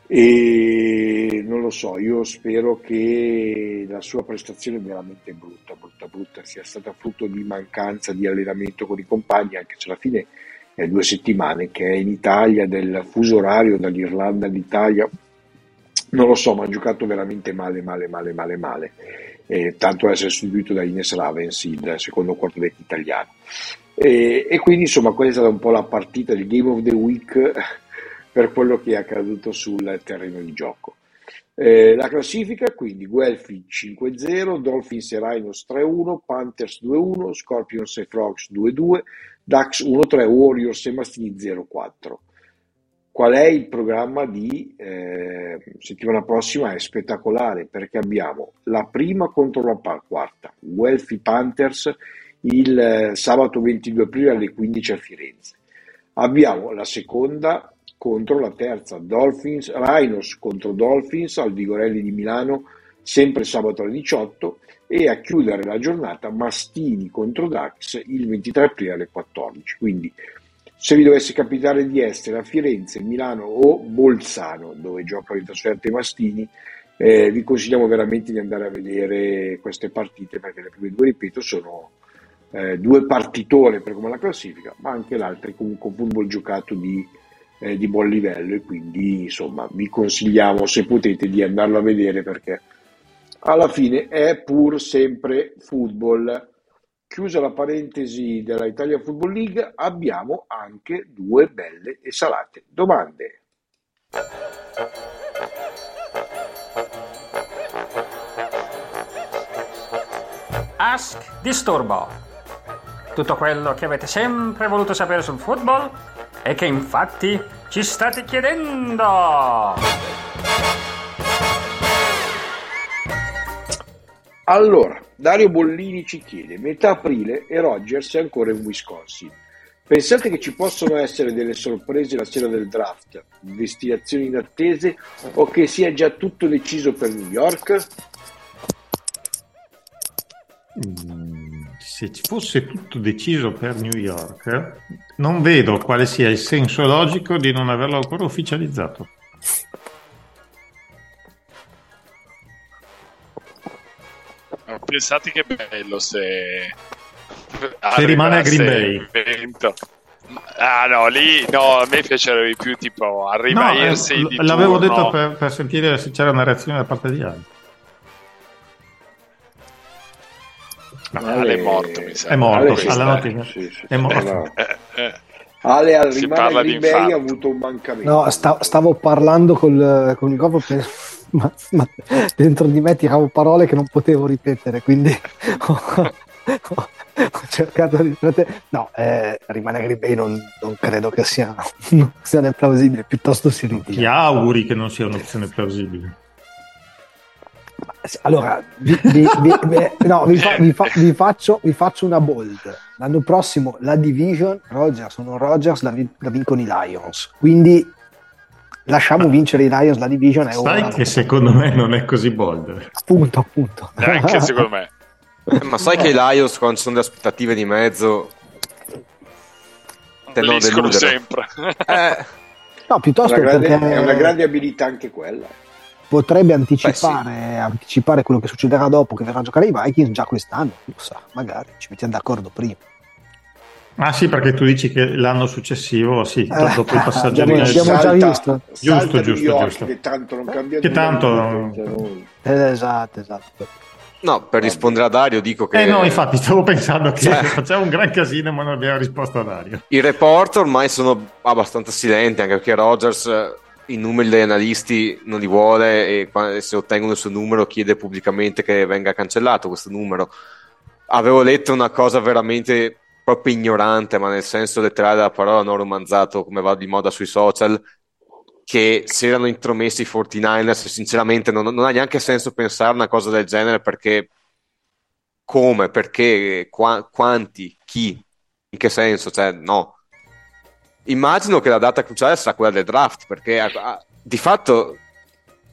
e non lo so, io spero che la sua prestazione veramente brutta, brutta, brutta sia stata frutto di mancanza di allenamento con i compagni, anche se alla fine è due settimane che è in Italia, del fuso orario dall'Irlanda all'Italia, non lo so, ma ha giocato veramente male, male, male, male, male. Eh, tanto ad essere sostituito da Ines Ravens, il secondo quarterback italiano, eh, e quindi insomma quella è stata un po' la partita del Game of the Week per quello che è accaduto sul terreno di gioco. Eh, la classifica quindi: Guelfi cinque a zero, Dolphins e Rhinos tre a uno, Panthers due a uno, Scorpions e Frogs due a due, Dax uno a tre, Warriors e Mastini zero a quattro. Qual è il programma di eh, settimana prossima? È spettacolare, perché abbiamo la prima contro la quarta, Guelfi Panthers, il eh, sabato ventidue aprile alle quindici a Firenze. Abbiamo la seconda contro la terza, Dolphins Rhinos contro Dolphins al Vigorelli di Milano, sempre sabato alle diciotto, e a chiudere la giornata Mastini contro Dax il ventitré aprile alle quattordici. Quindi, se vi dovesse capitare di essere a Firenze, Milano o Bolzano, dove giocano in trasferta i Mastini, eh, vi consigliamo veramente di andare a vedere queste partite, perché le prime due, ripeto, sono eh, due partitone per come la classifica, ma anche l'altra è comunque un football giocato di, eh, di buon livello, e quindi insomma vi consigliamo, se potete, di andarlo a vedere, perché alla fine è pur sempre football. Chiusa la parentesi della Italia Football League, abbiamo anche due belle e salate domande. Ask Disturbo. Tutto quello che avete sempre voluto sapere sul football e che infatti ci state chiedendo. Allora, Dario Bollini ci chiede: metà aprile e Rodgers è ancora in Wisconsin. Pensate che ci possono essere delle sorprese la sera del draft, destinazioni inattese o che sia già tutto deciso per New York? Mm, se ci fosse tutto deciso per New York, non vedo quale sia il senso logico di non averlo ancora ufficializzato. Pensate che bello se... se rimane a Green Bay. Ah no, lì no, a me piacerebbe più tipo arriva no, il sei di l'avevo turno. Detto per, per sentire se c'era una reazione da parte di altri. No, Ale... Ale è morto, mi sa. È morto, Ale alla notte. Sì, sì, è morto. No. Ale al rimane a Green Bay ha avuto un mancamento. No, sta, stavo parlando col, con il corpo per... ma, ma dentro di me tiravo parole che non potevo ripetere, quindi ho cercato di no eh, rimane a Green Bay non, non credo che sia un'opzione plausibile, piuttosto si ritira. Ti auguri che non sia un'opzione plausibile. Allora vi, vi, vi, vi, no, vi, fa, vi, fa, vi, faccio, vi faccio una bold: l'anno prossimo la division Rodgers o non Rodgers la, la vincono i Lions, quindi lasciamo vincere i Lions la division. È sai ora. Che secondo me non è così bold, appunto appunto anche secondo me. Ma sai che i Lions quando ci sono le aspettative di mezzo te lo deludono sempre. Eh. No, piuttosto una grande, perché è una grande abilità anche quella. Potrebbe anticipare, beh, sì. anticipare quello che succederà dopo che verrà a giocare i Vikings già quest'anno, lo sa, magari ci mettiamo d'accordo prima. Ah sì, perché tu dici che l'anno successivo, sì, dopo il passaggio abbiamo, di abbiamo salta, già visto. Giusto, giusto, giusto. Che tanto non cambia che tanto non... Esatto, esatto. No, per rispondere a Dario dico che... Eh no, infatti stavo pensando che cioè... facciamo un gran casino ma non abbiamo risposto a Dario. I report ormai sono abbastanza silenti, anche perché Rodgers i numeri degli analisti non li vuole e se ottengono il suo numero chiede pubblicamente che venga cancellato questo numero. Avevo letto una cosa veramente proprio ignorante, ma nel senso letterale della parola, non romanzato come va di moda sui social, che si erano intromessi i quarantanovers. Sinceramente non, non ha neanche senso pensare una cosa del genere, perché come, perché, qua, quanti, chi, in che senso, cioè no. Immagino che la data cruciale sarà quella del draft, perché a, a, di fatto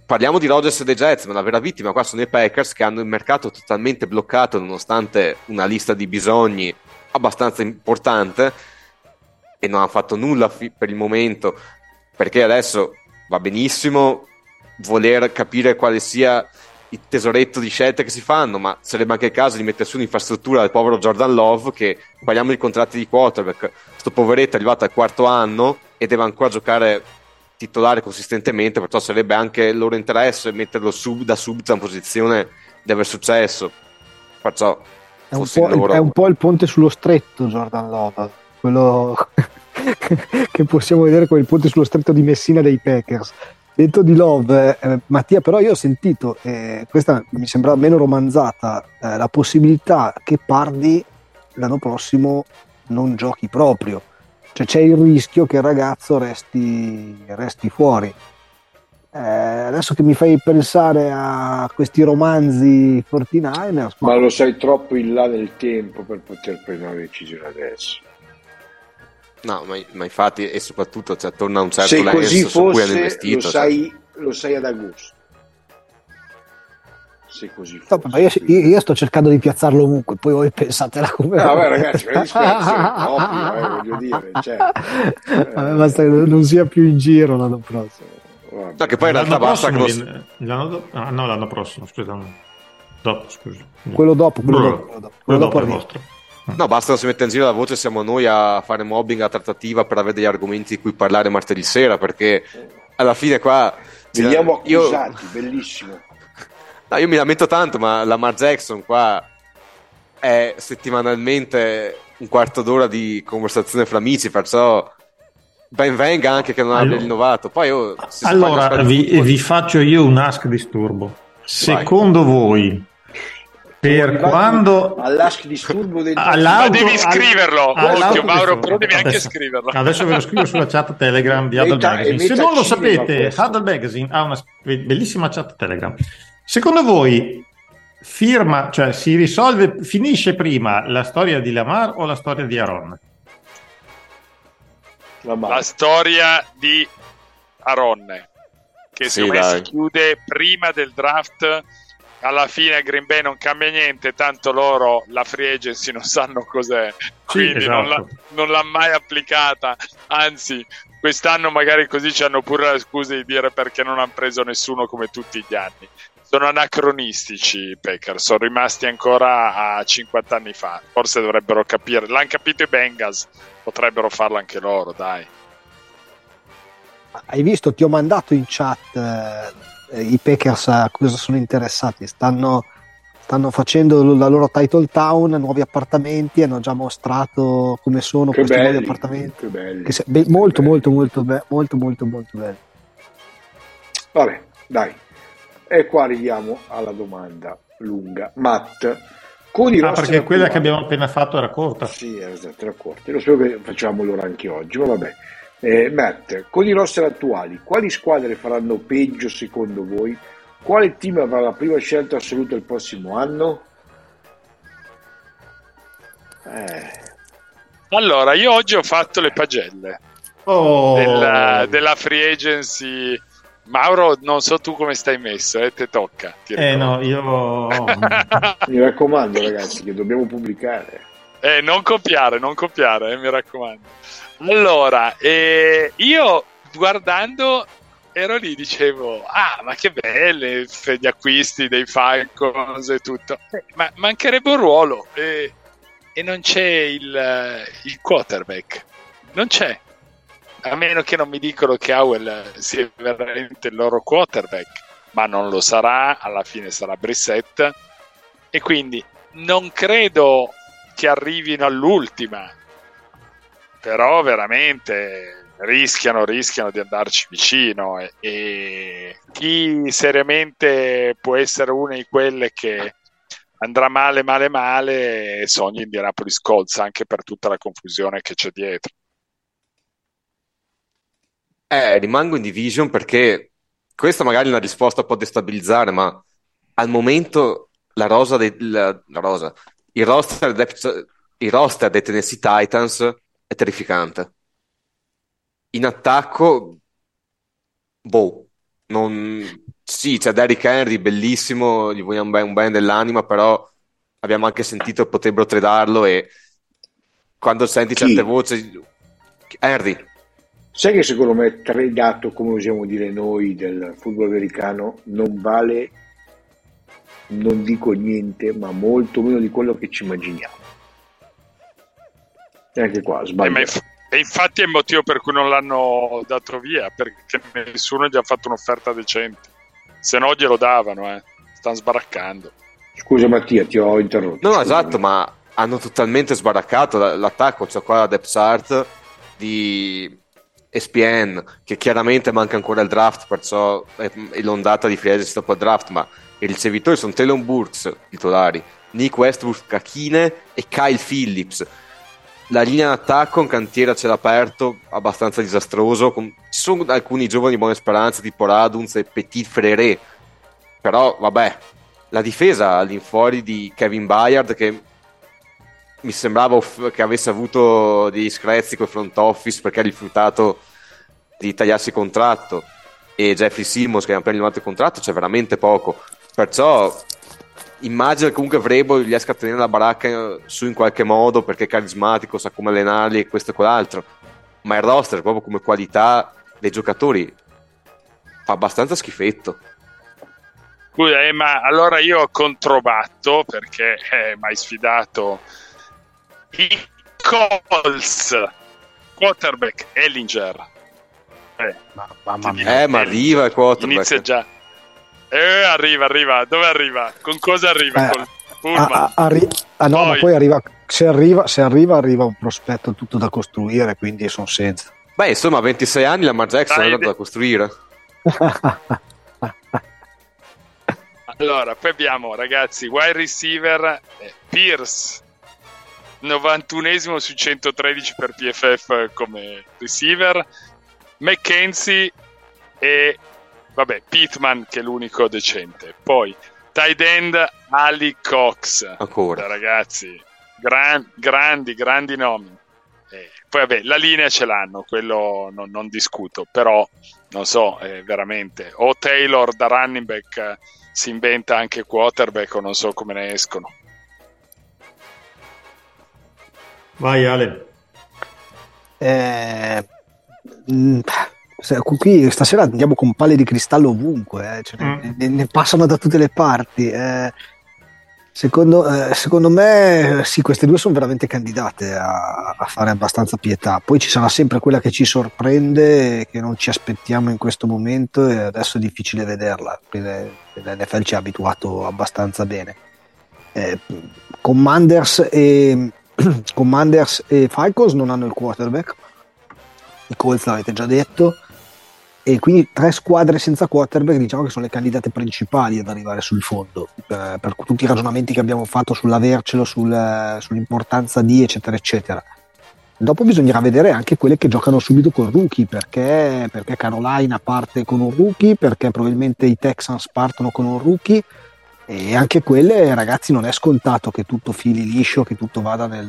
parliamo di Rodgers e dei Jets, ma la vera vittima qua sono i Packers, che hanno il mercato totalmente bloccato nonostante una lista di bisogni abbastanza importante e non hanno fatto nulla fi- per il momento. Perché adesso va benissimo voler capire quale sia il tesoretto di scelte che si fanno, ma sarebbe anche il caso di mettere su un'infrastruttura del povero Jordan Love, che parliamo di contratti di quarterback, sto poveretto è arrivato al quarto anno e deve ancora giocare titolare consistentemente, perciò sarebbe anche loro interesse metterlo sub- da subito in posizione di aver successo, perciò è un, loro... è un po' il ponte sullo stretto Jordan Love, quello che possiamo vedere come il ponte sullo stretto di Messina dei Packers. Detto di Love, eh, Mattia, però io ho sentito, eh, questa mi sembrava meno romanzata, eh, la possibilità che Pardi l'anno prossimo non giochi proprio, cioè c'è il rischio che il ragazzo resti, resti fuori. Eh, adesso che mi fai pensare a questi romanzi quarantanovers, ma lo sai troppo in là nel tempo per poter prendere una decisione adesso. No, ma, ma infatti, e soprattutto cioè, torna un certo se così fosse, lo sai, cioè. Lo sai ad agosto. Se così fosse, no, io, io, io sto cercando di piazzarlo ovunque, poi voi pensatela come. No, beh, ragazzi, è ovvio, eh, voglio dire, cioè, vabbè, basta che non sia più in giro l'anno prossimo. Vabbè. No, che poi in realtà basta che viene... l'anno do... ah, no, l'anno prossimo, scusa, dopo, scusa. Quello dopo, quello dopo, quello dopo, quello dopo, dopo è vostro. No, basta, non si mette in giro la voce, siamo noi a fare mobbing, a trattativa per avere degli argomenti di cui parlare martedì sera, perché alla fine qua veniamo accusati, io... bellissimo. No, io mi lamento tanto, ma Lamar Jackson qua è settimanalmente un quarto d'ora di conversazione fra amici, perciò ben venga anche che non allora. abbia rinnovato. Poi io, se allora spagna, vi, spagna, vi faccio io un ask disturbo. Secondo Vai. voi per quando all'ask disturbo del... ma devi scriverlo, occhio Mauro, però devi adesso, anche scriverlo. Adesso ve lo scrivo sulla chat Telegram di Huddle Magazine. Se non lo sapete, Huddle Magazine ha una bellissima chat Telegram. Secondo voi firma, cioè si risolve, finisce prima la storia di Lamar o la storia di Aaron? Vabbè. La storia di Aronne, che sì, secondo me si chiude prima del draft. Alla fine a Green Bay non cambia niente, tanto loro la free agency non sanno cos'è, quindi sì, esatto. non, l'ha, non l'ha mai applicata, anzi quest'anno magari così ci hanno pure la scusa di dire perché non hanno preso nessuno come tutti gli anni. Sono anacronistici i Packers, sono rimasti ancora a cinquanta anni fa, forse dovrebbero capire, l'hanno capito i Bengals, potrebbero farlo anche loro, dai. Hai visto, ti ho mandato in chat... Eh... I Packers a cosa sono interessati? Stanno, stanno facendo la loro title town, nuovi appartamenti, hanno già mostrato come sono che questi belli, nuovi appartamenti. Che belli, che se, be- che molto, belli. molto, molto, be- molto, molto, molto belli. Vabbè, dai. E qua arriviamo alla domanda lunga. Matt, con i ah, perché attivati, quella che abbiamo appena fatto era corta. Sì, esatto, era corta. Lo so che facciamo allora anche oggi, ma vabbè. Eh, Matt, con i roster attuali, quali squadre faranno peggio secondo voi? Quale team avrà la prima scelta assoluta il prossimo anno? Eh. Allora, io oggi ho fatto le pagelle oh. della, della free agency. Mauro, non so tu come stai messo, eh, te tocca. Ti eh no, io... Mi raccomando ragazzi, che dobbiamo pubblicare. Eh, non copiare, non copiare, eh, mi raccomando. Allora, eh, io guardando ero lì, dicevo, ah, ma che belle gli acquisti dei Falcons e tutto, ma mancherebbe un ruolo eh, e non c'è il, il quarterback, non c'è, a meno che non mi dicono che Howell sia veramente il loro quarterback, ma non lo sarà, alla fine sarà Brissett, e quindi non credo che arrivino all'ultima. Però veramente rischiano, rischiano di andarci vicino e, e chi seriamente può essere una di quelle che andrà male, male, male sono gli Indianapolis Colts, anche per tutta la confusione che c'è dietro. Eh, rimango in division perché questa magari è una risposta un po' destabilizzare, ma al momento la rosa, de, la, la rosa il roster, de, il roster dei Tennessee Titans è terrificante. In attacco boh, non sì, c'è Derrick Henry bellissimo, gli vogliamo ben, un bene dell'anima, però abbiamo anche sentito che potrebbero tradarlo e quando senti Chi? certe voci Henry. Sai che secondo me tradato, come usiamo dire noi del football americano, non vale, non dico niente, ma molto meno di quello che ci immaginiamo. E anche qua sbaglio. Eh, inf- e infatti è il motivo per cui non l'hanno dato via, perché nessuno gli ha fatto un'offerta decente, se no glielo davano. Eh. Stanno sbaraccando. Scusa Mattia, ti ho interrotto. No, scusami. Esatto, ma hanno totalmente sbaraccato l- l'attacco. C'è cioè qua la depth chart di E S P N, che chiaramente manca ancora il draft, perciò è, è l'ondata di free agency dopo il draft, ma i ricevitori sono Traylon Burks, titolari, Nick Westbrook, Cachine e Kyle Phillips. La linea d'attacco in cantiere a cielo aperto abbastanza disastroso, con... ci sono alcuni giovani di buone speranze tipo Raduns e Petit Frere, però vabbè, la difesa all'infuori di Kevin Byard che mi sembrava off- che avesse avuto degli screzi col front office perché ha rifiutato di tagliarsi il contratto, e Jeffrey Simmons che ha appena rinnovato il contratto, c'è cioè veramente poco, perciò immagino che comunque Vrebo riesca a tenere la baracca su in qualche modo perché è carismatico, sa come allenarli e questo e quell'altro, ma il roster proprio come qualità dei giocatori fa abbastanza schifetto. Scusa, eh, ma allora io ho controbatto perché eh, mi hai sfidato. I Colts quarterback Ellinger eh, mamma mia. eh ma arriva il quarterback, inizia già. Eh, arriva, arriva, dove arriva? Con cosa arriva? Eh, Col Pullman? A, a, arri- ah, no, poi. Ma poi arriva se, arriva, se arriva, arriva un prospetto tutto da costruire, quindi sono senza. Beh, insomma, a ventisei anni Lamar Jackson è andato da costruire. Allora, poi abbiamo, ragazzi, wide receiver Pierce, novantunesimo su centotredici per P F F come receiver, McKenzie e... vabbè, Pittman che è l'unico decente. Poi tight end Ali Cox ancora. Ragazzi, gran, grandi grandi nomi. Eh, poi vabbè, la linea ce l'hanno, quello non, non discuto, però non so, eh, veramente o Taylor da running back eh, si inventa anche quarterback o non so come ne escono. Vai Ale. Eh, mh, qui stasera andiamo con palle di cristallo ovunque, eh, cioè, mm. ne, ne passano da tutte le parti. Eh, secondo, eh, secondo me sì, queste due sono veramente candidate a, a fare abbastanza pietà. Poi ci sarà sempre quella che ci sorprende, che non ci aspettiamo in questo momento, e adesso è difficile vederla. L'N F L ci ha abituato abbastanza bene. Eh, Commanders e Commanders e Falcons non hanno il quarterback, i Colts l'avete già detto, e quindi tre squadre senza quarterback diciamo che sono le candidate principali ad arrivare sul fondo, per, per tutti i ragionamenti che abbiamo fatto sull'avercelo, sul, sull'importanza di eccetera eccetera. Dopo bisognerà vedere anche quelle che giocano subito con rookie, perché, perché Carolina parte con un rookie, perché probabilmente i Texans partono con un rookie, e anche quelle, ragazzi, non è scontato che tutto fili liscio, che tutto vada nel,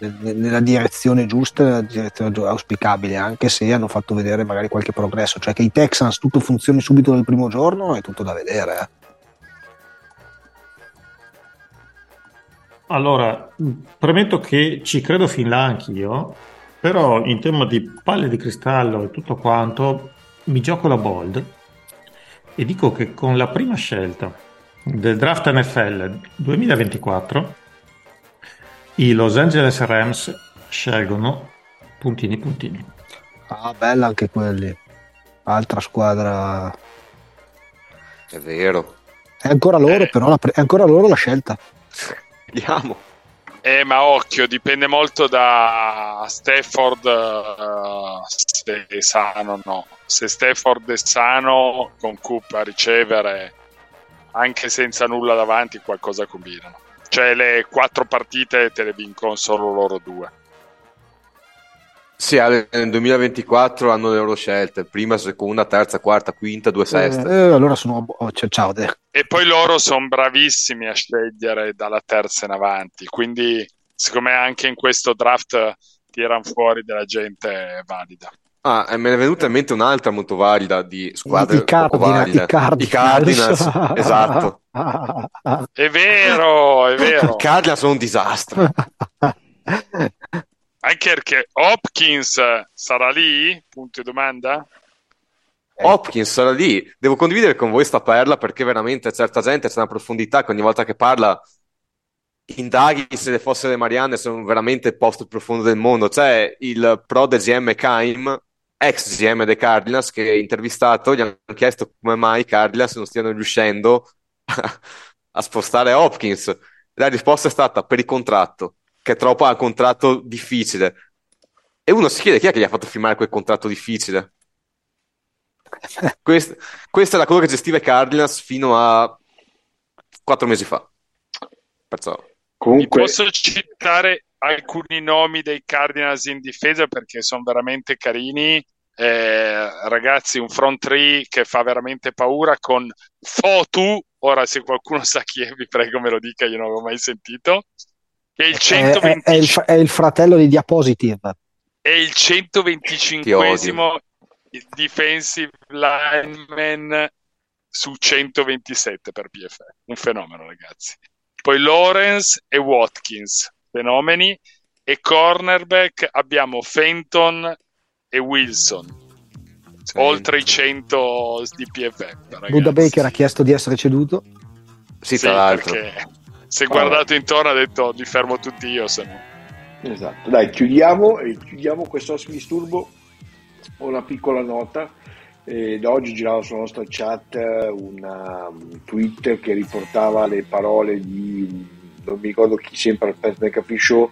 nel, nella direzione giusta, nella direzione auspicabile, anche se hanno fatto vedere magari qualche progresso, cioè che i Texans tutto funzioni subito dal primo giorno è tutto da vedere, eh. Allora, premetto che ci credo fin là anch'io, però in tema di palle di cristallo e tutto quanto mi gioco la bold e dico che con la prima scelta del draft N F L duemilaventiquattro i Los Angeles Rams scelgono puntini puntini. Ah, bella anche quelli, altra squadra, è vero, è ancora loro, eh. però la pre- è ancora loro la scelta, vediamo. Eh, ma occhio, dipende molto da Stafford, uh, se è sano o no. Se Stafford è sano, con Coop a ricevere, anche senza nulla davanti qualcosa combinano, cioè le quattro partite te le vincono solo loro due. Sì, nel duemilaventiquattro hanno le loro scelte, prima, seconda, terza, quarta, quinta, due seste, eh, allora sono oh, ciao, ciao te. E poi loro sono bravissimi a scegliere dalla terza in avanti, quindi siccome anche in questo draft tirano fuori della gente valida. Ah, me ne è venuta in mente un'altra molto valida di squadre, I Cardinals, i Cardinals, i Cardinals esatto. È vero, è vero. I Cardinals sono un disastro. Anche perché Hopkins sarà lì? Punto di domanda. Hopkins sarà lì. Devo condividere con voi sta perla, perché veramente certa gente c'è una profondità che ogni volta che parla indaghi se le fosse le Marianne, sono veramente il posto più profondo del mondo. C'è il pro del G M Kaim, ex G M dei Cardinals, che è intervistato, gli hanno chiesto come mai i Cardinals non stiano riuscendo a, a spostare Hopkins. La risposta è stata per il contratto, che è troppo un contratto difficile, e uno si chiede chi è che gli ha fatto firmare quel contratto difficile. Questa, questa è la cosa che gestiva i Cardinals fino a quattro mesi fa. Perciò. Comunque... posso citare alcuni nomi dei Cardinals in difesa perché sono veramente carini, eh, ragazzi, un front three che fa veramente paura con Fotu, ora se qualcuno sa chi è vi prego me lo dica, io non l'avevo mai sentito, è il, centoventicinque... è, è, è il, è il fratello di Diapositive, è il centoventicinquesimo defensive lineman su centoventisette per P F F, un fenomeno, ragazzi. Poi Lawrence e Watkins, fenomeni, e cornerback abbiamo Fenton e Wilson, oltre i cento di P F F. Buda Baker ha chiesto di essere ceduto. Sì, sì, tra l'altro. Si è guardato allora intorno, ha detto li fermo tutti io, se no. Esatto, dai, chiudiamo, eh, chiudiamo questo disturbo. Ho una piccola nota. Eh, da oggi girava sulla nostra chat una, un tweet che riportava le parole di non mi ricordo chi sempre al Pat McAfee Show,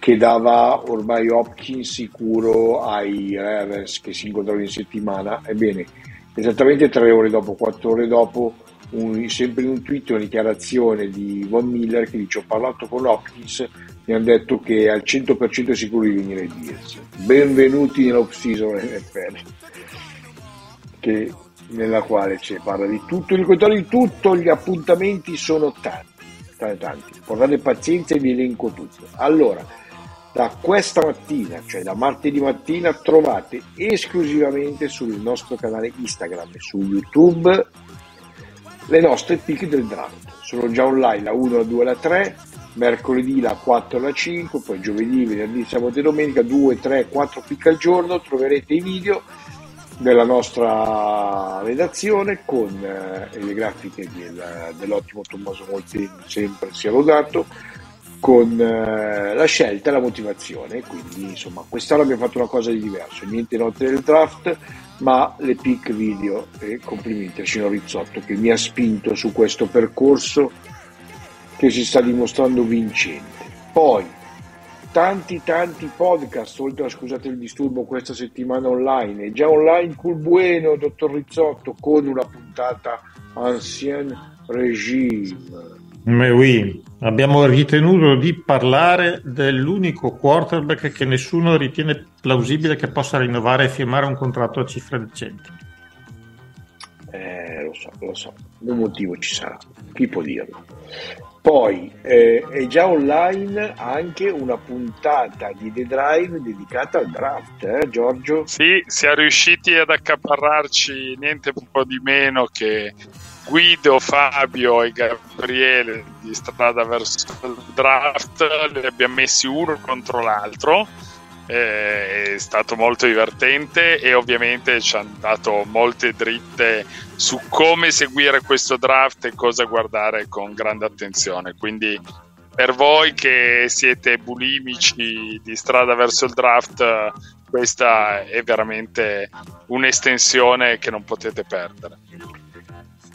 che dava ormai Hopkins sicuro ai Ravens che si incontravano in settimana. Ebbene, esattamente tre ore dopo, quattro ore dopo, un, sempre in un tweet una dichiarazione di Von Miller che dice: ho parlato con Hopkins, mi hanno detto che è al cento per cento sicuro di venire ai Bills, benvenuti nell'off season N F L, che nella quale ci parla di tutto, il contrario di tutto, gli appuntamenti sono tanti, tanti, tanti. Portate pazienza e vi elenco tutto. Allora, da questa mattina, cioè da martedì mattina, trovate esclusivamente sul nostro canale Instagram e su YouTube le nostre pick del draft. Sono già online la uno, la due, la tre, mercoledì la quattro, la cinque, poi giovedì, venerdì, sabato e domenica due, tre, quattro pick al giorno. Troverete i video della nostra redazione con eh, le grafiche del, dell'ottimo Tommaso Molteni, sempre sia lodato, con eh, la scelta e la motivazione. Quindi insomma quest'anno abbiamo fatto una cosa di diverso, niente notte del draft ma le pick video, e complimenti al signor Rizzotto che mi ha spinto su questo percorso che si sta dimostrando vincente. Poi tanti tanti podcast, oltre a Scusate il Disturbo questa settimana online, è già online Cul Bueno, dottor Rizzotto, con una puntata Ancien Régime. Ma oui, abbiamo ritenuto di parlare dell'unico quarterback che nessuno ritiene plausibile che possa rinnovare e firmare un contratto a cifre decenti. Eh, lo so, lo so, un motivo ci sarà, chi può dirlo? Poi eh, è già online anche una puntata di The Drive dedicata al draft, eh, Giorgio? Sì, siamo riusciti ad accaparrarci niente po' di meno che Guido, Fabio e Gabriele di Strada verso il Draft, li abbiamo messi uno contro l'altro, eh, è stato molto divertente e ovviamente ci hanno dato molte dritte su come seguire questo draft e cosa guardare con grande attenzione. Quindi per voi che siete bulimici di Strada verso il Draft, questa è veramente un'estensione che non potete perdere.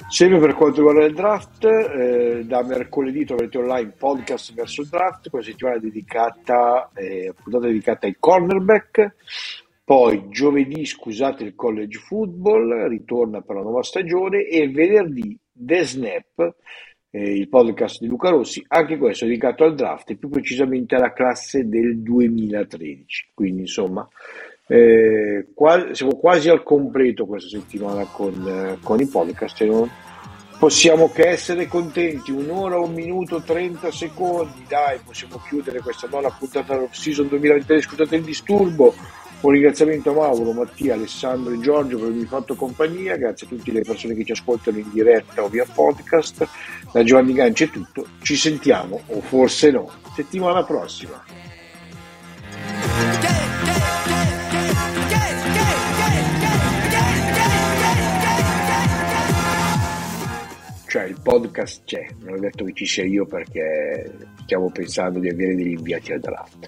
Sempre per quanto riguarda il draft, eh, da mercoledì troverete online podcast verso il draft, questa settimana dedicata, eh, puntata dedicata ai cornerback. Poi giovedì Scusate il college football, ritorna per la nuova stagione, e venerdì The Snap, eh, il podcast di Luca Rossi, anche questo dedicato al draft e più precisamente alla classe del duemilatredici. Quindi insomma Eh, quasi, siamo quasi al completo questa settimana con, eh, con i podcast e non possiamo che essere contenti. Un'ora, un minuto, trenta secondi, dai, possiamo chiudere questa nuova puntata dell'off season duemilaventi. Scusate il Disturbo. Un ringraziamento a Mauro, Mattia, Alessandro e Giorgio per avermi fatto compagnia, grazie a tutte le persone che ci ascoltano in diretta o via podcast. Da Giovanni Ganci è tutto, ci sentiamo, o forse no, settimana prossima. Cioè il podcast c'è, non ho detto che ci sia io perché stiamo pensando di avere degli inviati al draft.